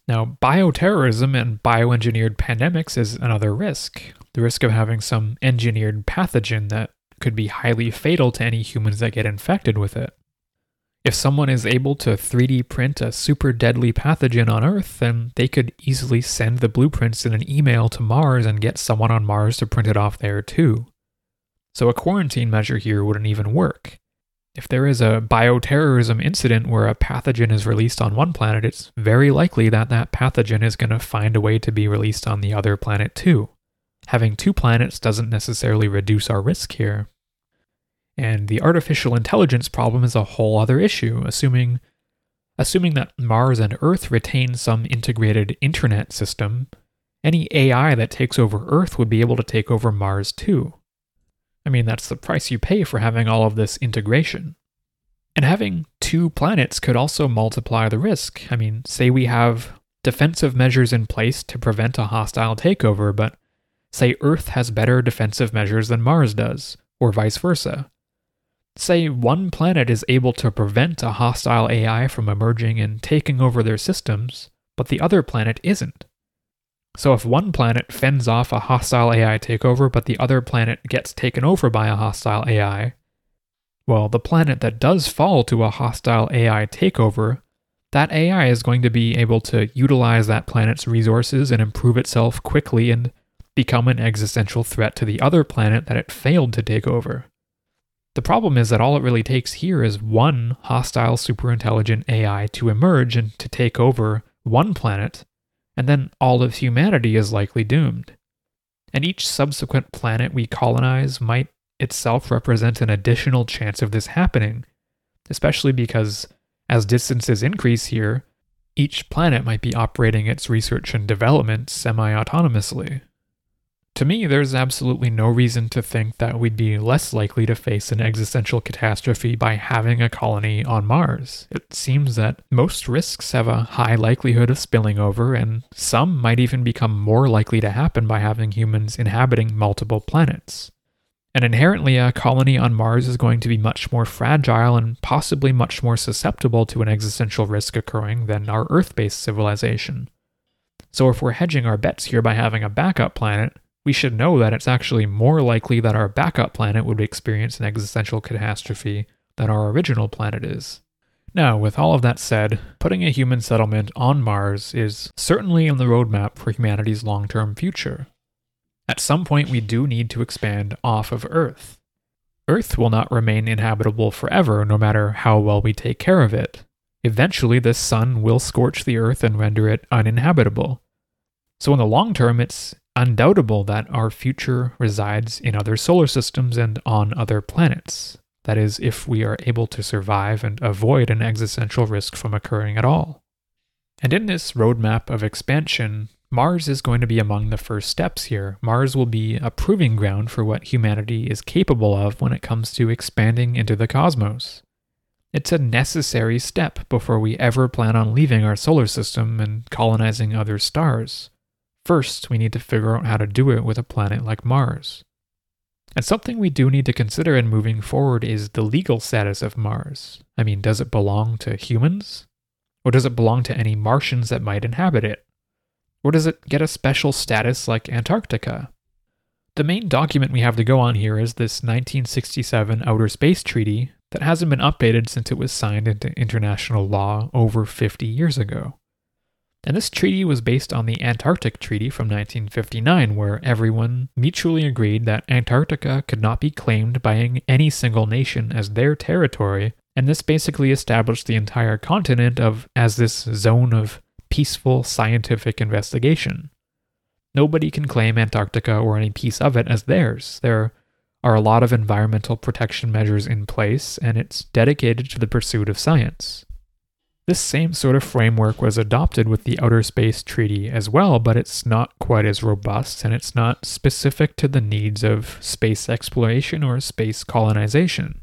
Now, bioterrorism and bioengineered pandemics is another risk, the risk of having some engineered pathogen that could be highly fatal to any humans that get infected with it. If someone is able to 3D print a super deadly pathogen on Earth, then they could easily send the blueprints in an email to Mars and get someone on Mars to print it off there too. So a quarantine measure here wouldn't even work. If there is a bioterrorism incident where a pathogen is released on one planet, it's very likely that that pathogen is going to find a way to be released on the other planet too. Having two planets doesn't necessarily reduce our risk here. And the artificial intelligence problem is a whole other issue, assuming that Mars and Earth retain some integrated internet system. Any AI that takes over Earth would be able to take over Mars too. I mean, that's the price you pay for having all of this integration. And having two planets could also multiply the risk. I mean, say we have defensive measures in place to prevent a hostile takeover, but say Earth has better defensive measures than Mars does, or vice versa. Say one planet is able to prevent a hostile AI from emerging and taking over their systems, but the other planet isn't. So if one planet fends off a hostile AI takeover, but the other planet gets taken over by a hostile AI, well, the planet that does fall to a hostile AI takeover, that AI is going to be able to utilize that planet's resources and improve itself quickly and become an existential threat to the other planet that it failed to take over. The problem is that all it really takes here is one hostile superintelligent AI to emerge and to take over one planet, and then all of humanity is likely doomed. And each subsequent planet we colonize might itself represent an additional chance of this happening, especially because as distances increase here, each planet might be operating its research and development semi-autonomously. To me, there's absolutely no reason to think that we'd be less likely to face an existential catastrophe by having a colony on Mars. It seems that most risks have a high likelihood of spilling over, and some might even become more likely to happen by having humans inhabiting multiple planets. And inherently, a colony on Mars is going to be much more fragile and possibly much more susceptible to an existential risk occurring than our Earth-based civilization. So if we're hedging our bets here by having a backup planet, we should know that it's actually more likely that our backup planet would experience an existential catastrophe than our original planet is. Now, with all of that said, putting a human settlement on Mars is certainly on the roadmap for humanity's long-term future. At some point, we do need to expand off of Earth. Earth will not remain inhabitable forever, no matter how well we take care of it. Eventually, the sun will scorch the Earth and render it uninhabitable. So in the long term, it's undoubtable that our future resides in other solar systems and on other planets. That is, if we are able to survive and avoid an existential risk from occurring at all. And in this roadmap of expansion, Mars is going to be among the first steps here. Mars will be a proving ground for what humanity is capable of when it comes to expanding into the cosmos. It's a necessary step before we ever plan on leaving our solar system and colonizing other stars. First, we need to figure out how to do it with a planet like Mars. And something we do need to consider in moving forward is the legal status of Mars. I mean, does it belong to humans? Or does it belong to any Martians that might inhabit it? Or does it get a special status like Antarctica? The main document we have to go on here is this 1967 Outer Space Treaty that hasn't been updated since it was signed into international law over 50 years ago. And this treaty was based on the Antarctic Treaty from 1959, where everyone mutually agreed that Antarctica could not be claimed by any single nation as their territory, and this basically established the entire continent as this zone of peaceful scientific investigation. Nobody can claim Antarctica or any piece of it as theirs. There are a lot of environmental protection measures in place, and it's dedicated to the pursuit of science. This same sort of framework was adopted with the Outer Space Treaty as well, but it's not quite as robust, and it's not specific to the needs of space exploration or space colonization.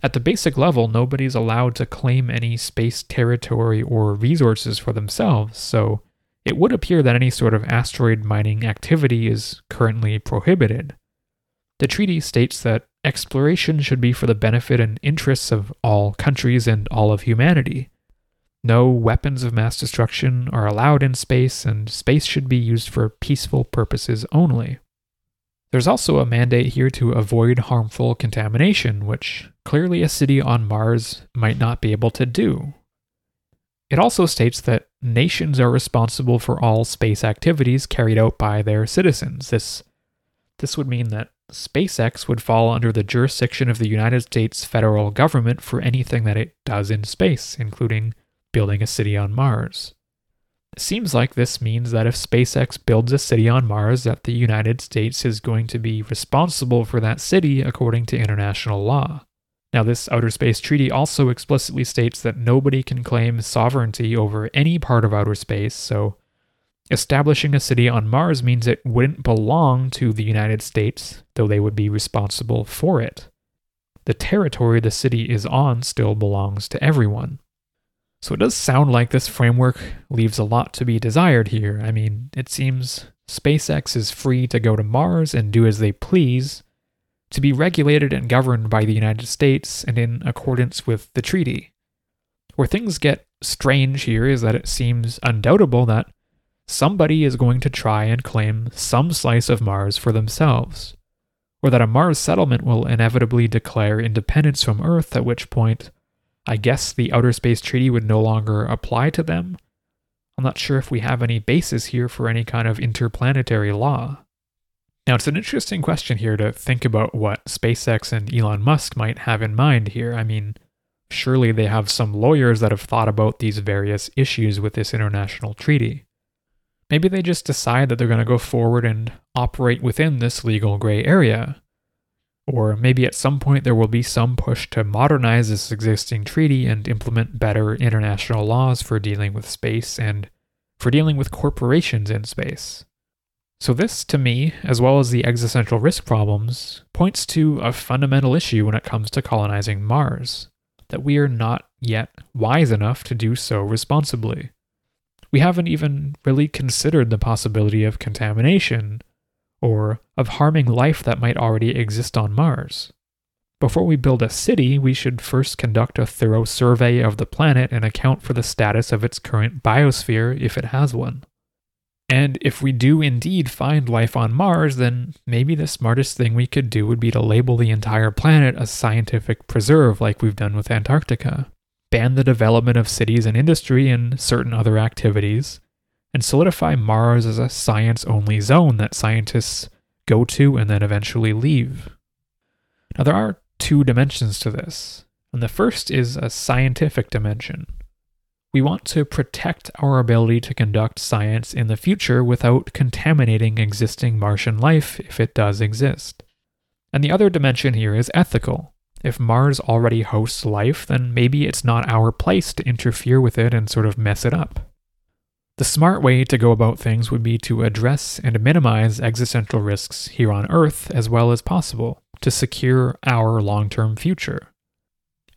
At the basic level, nobody's allowed to claim any space territory or resources for themselves, so it would appear that any sort of asteroid mining activity is currently prohibited. The treaty states that exploration should be for the benefit and interests of all countries and all of humanity. No weapons of mass destruction are allowed in space, and space should be used for peaceful purposes only. There's also a mandate here to avoid harmful contamination, which clearly a city on Mars might not be able to do. It also states that nations are responsible for all space activities carried out by their citizens. This would mean that SpaceX would fall under the jurisdiction of the United States federal government for anything that it does in space, including building a city on Mars. It seems like this means that if SpaceX builds a city on Mars, that the United States is going to be responsible for that city according to international law. Now, this Outer Space Treaty also explicitly states that nobody can claim sovereignty over any part of outer space, so establishing a city on Mars means it wouldn't belong to the United States, though they would be responsible for it. The territory the city is on still belongs to everyone. So it does sound like this framework leaves a lot to be desired here. I mean, it seems SpaceX is free to go to Mars and do as they please, to be regulated and governed by the United States and in accordance with the treaty. Where things get strange here is that it seems undoubtable that somebody is going to try and claim some slice of Mars for themselves, or that a Mars settlement will inevitably declare independence from Earth, at which point I guess the Outer Space Treaty would no longer apply to them. I'm not sure if we have any basis here for any kind of interplanetary law. Now, it's an interesting question here to think about what SpaceX and Elon Musk might have in mind here. I mean, surely they have some lawyers that have thought about these various issues with this international treaty. Maybe they just decide that they're going to go forward and operate within this legal gray area. Or maybe at some point there will be some push to modernize this existing treaty and implement better international laws for dealing with space and for dealing with corporations in space. So this, to me, as well as the existential risk problems, points to a fundamental issue when it comes to colonizing Mars, that we are not yet wise enough to do so responsibly. We haven't even really considered the possibility of contamination, or of harming life that might already exist on Mars. Before we build a city, we should first conduct a thorough survey of the planet and account for the status of its current biosphere, if it has one. And if we do indeed find life on Mars, then maybe the smartest thing we could do would be to label the entire planet a scientific preserve like we've done with Antarctica, ban the development of cities and industry and certain other activities, and solidify Mars as a science-only zone that scientists go to and then eventually leave. Now, there are two dimensions to this, and the first is a scientific dimension. We want to protect our ability to conduct science in the future without contaminating existing Martian life if it does exist. And the other dimension here is ethical. If Mars already hosts life, then maybe it's not our place to interfere with it and sort of mess it up. The smart way to go about things would be to address and minimize existential risks here on Earth as well as possible to secure our long-term future.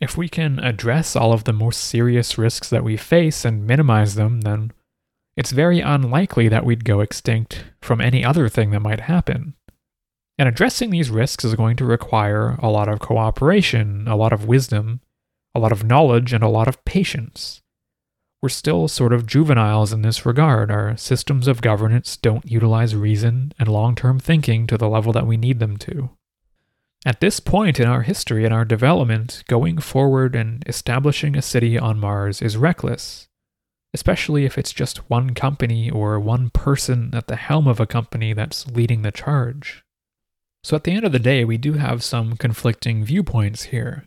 If we can address all of the more serious risks that we face and minimize them, then it's very unlikely that we'd go extinct from any other thing that might happen. And addressing these risks is going to require a lot of cooperation, a lot of wisdom, a lot of knowledge, and a lot of patience. We're still sort of juveniles in this regard. Our systems of governance don't utilize reason and long-term thinking to the level that we need them to. At this point in our history and our development, going forward and establishing a city on Mars is reckless, especially if it's just one company or one person at the helm of a company that's leading the charge. So at the end of the day, we do have some conflicting viewpoints here.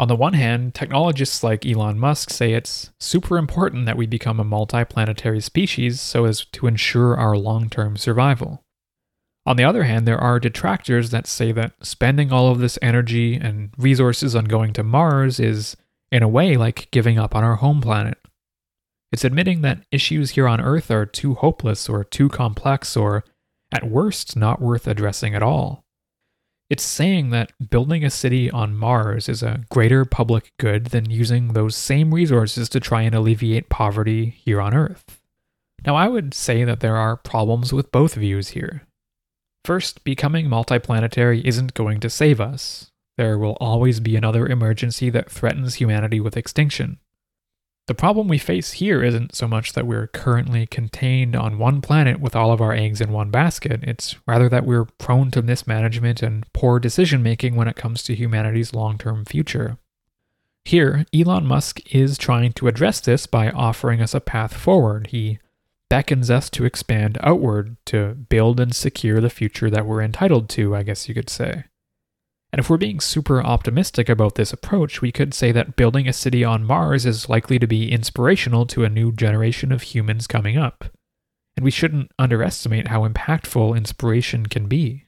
On the one hand, technologists like Elon Musk say it's super important that we become a multiplanetary species so as to ensure our long-term survival. On the other hand, there are detractors that say that spending all of this energy and resources on going to Mars is, in a way, like giving up on our home planet. It's admitting that issues here on Earth are too hopeless or too complex or, at worst, not worth addressing at all. It's saying that building a city on Mars is a greater public good than using those same resources to try and alleviate poverty here on Earth. Now, I would say that there are problems with both views here. First, becoming multiplanetary isn't going to save us. There will always be another emergency that threatens humanity with extinction. The problem we face here isn't so much that we're currently contained on one planet with all of our eggs in one basket, it's rather that we're prone to mismanagement and poor decision-making when it comes to humanity's long-term future. Here, Elon Musk is trying to address this by offering us a path forward. He beckons us to expand outward, to build and secure the future that we're entitled to, I guess you could say. And if we're being super optimistic about this approach, we could say that building a city on Mars is likely to be inspirational to a new generation of humans coming up. And we shouldn't underestimate how impactful inspiration can be.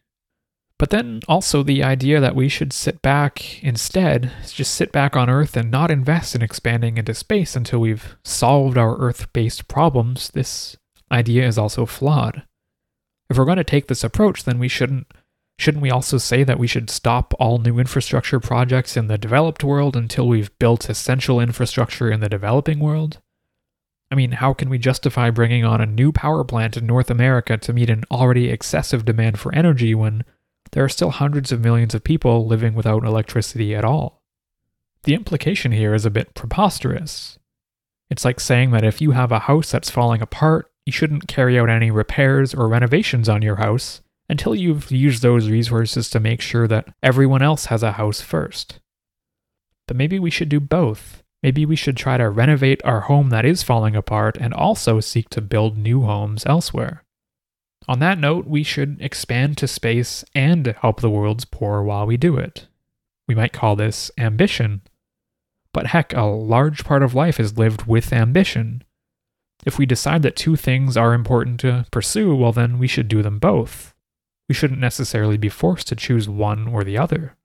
But then also the idea that we should just sit back on Earth and not invest in expanding into space until we've solved our Earth-based problems, this idea is also flawed. If we're going to take this approach, then shouldn't we also say that we should stop all new infrastructure projects in the developed world until we've built essential infrastructure in the developing world? I mean, how can we justify bringing on a new power plant in North America to meet an already excessive demand for energy when there are still hundreds of millions of people living without electricity at all? The implication here is a bit preposterous. It's like saying that if you have a house that's falling apart, you shouldn't carry out any repairs or renovations on your house until you've used those resources to make sure that everyone else has a house first. But maybe we should do both. Maybe we should try to renovate our home that is falling apart and also seek to build new homes elsewhere. On that note, we should expand to space and help the world's poor while we do it. We might call this ambition. But heck, a large part of life is lived with ambition. If we decide that two things are important to pursue, well then we should do them both. We shouldn't necessarily be forced to choose one or the other.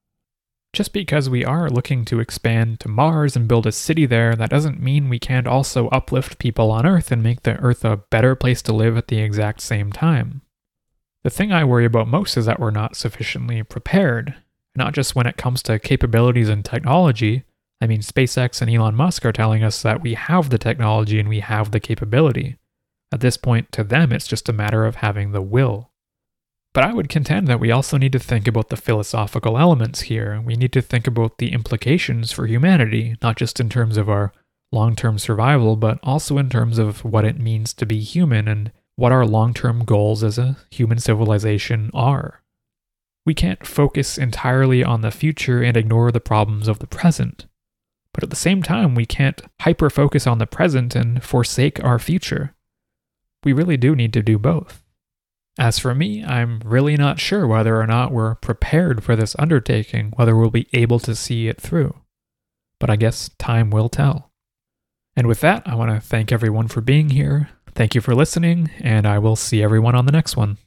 Just because we are looking to expand to Mars and build a city there, that doesn't mean we can't also uplift people on Earth and make the Earth a better place to live at the exact same time. The thing I worry about most is that we're not sufficiently prepared, not just when it comes to capabilities and technology. I mean, SpaceX and Elon Musk are telling us that we have the technology and we have the capability. At this point, to them, it's just a matter of having the will. But I would contend that we also need to think about the philosophical elements here. We need to think about the implications for humanity, not just in terms of our long-term survival, but also in terms of what it means to be human and what our long-term goals as a human civilization are. We can't focus entirely on the future and ignore the problems of the present. But at the same time, we can't hyper-focus on the present and forsake our future. We really do need to do both. As for me, I'm really not sure whether or not we're prepared for this undertaking, whether we'll be able to see it through. But I guess time will tell. And with that, I want to thank everyone for being here. Thank you for listening, and I will see everyone on the next one.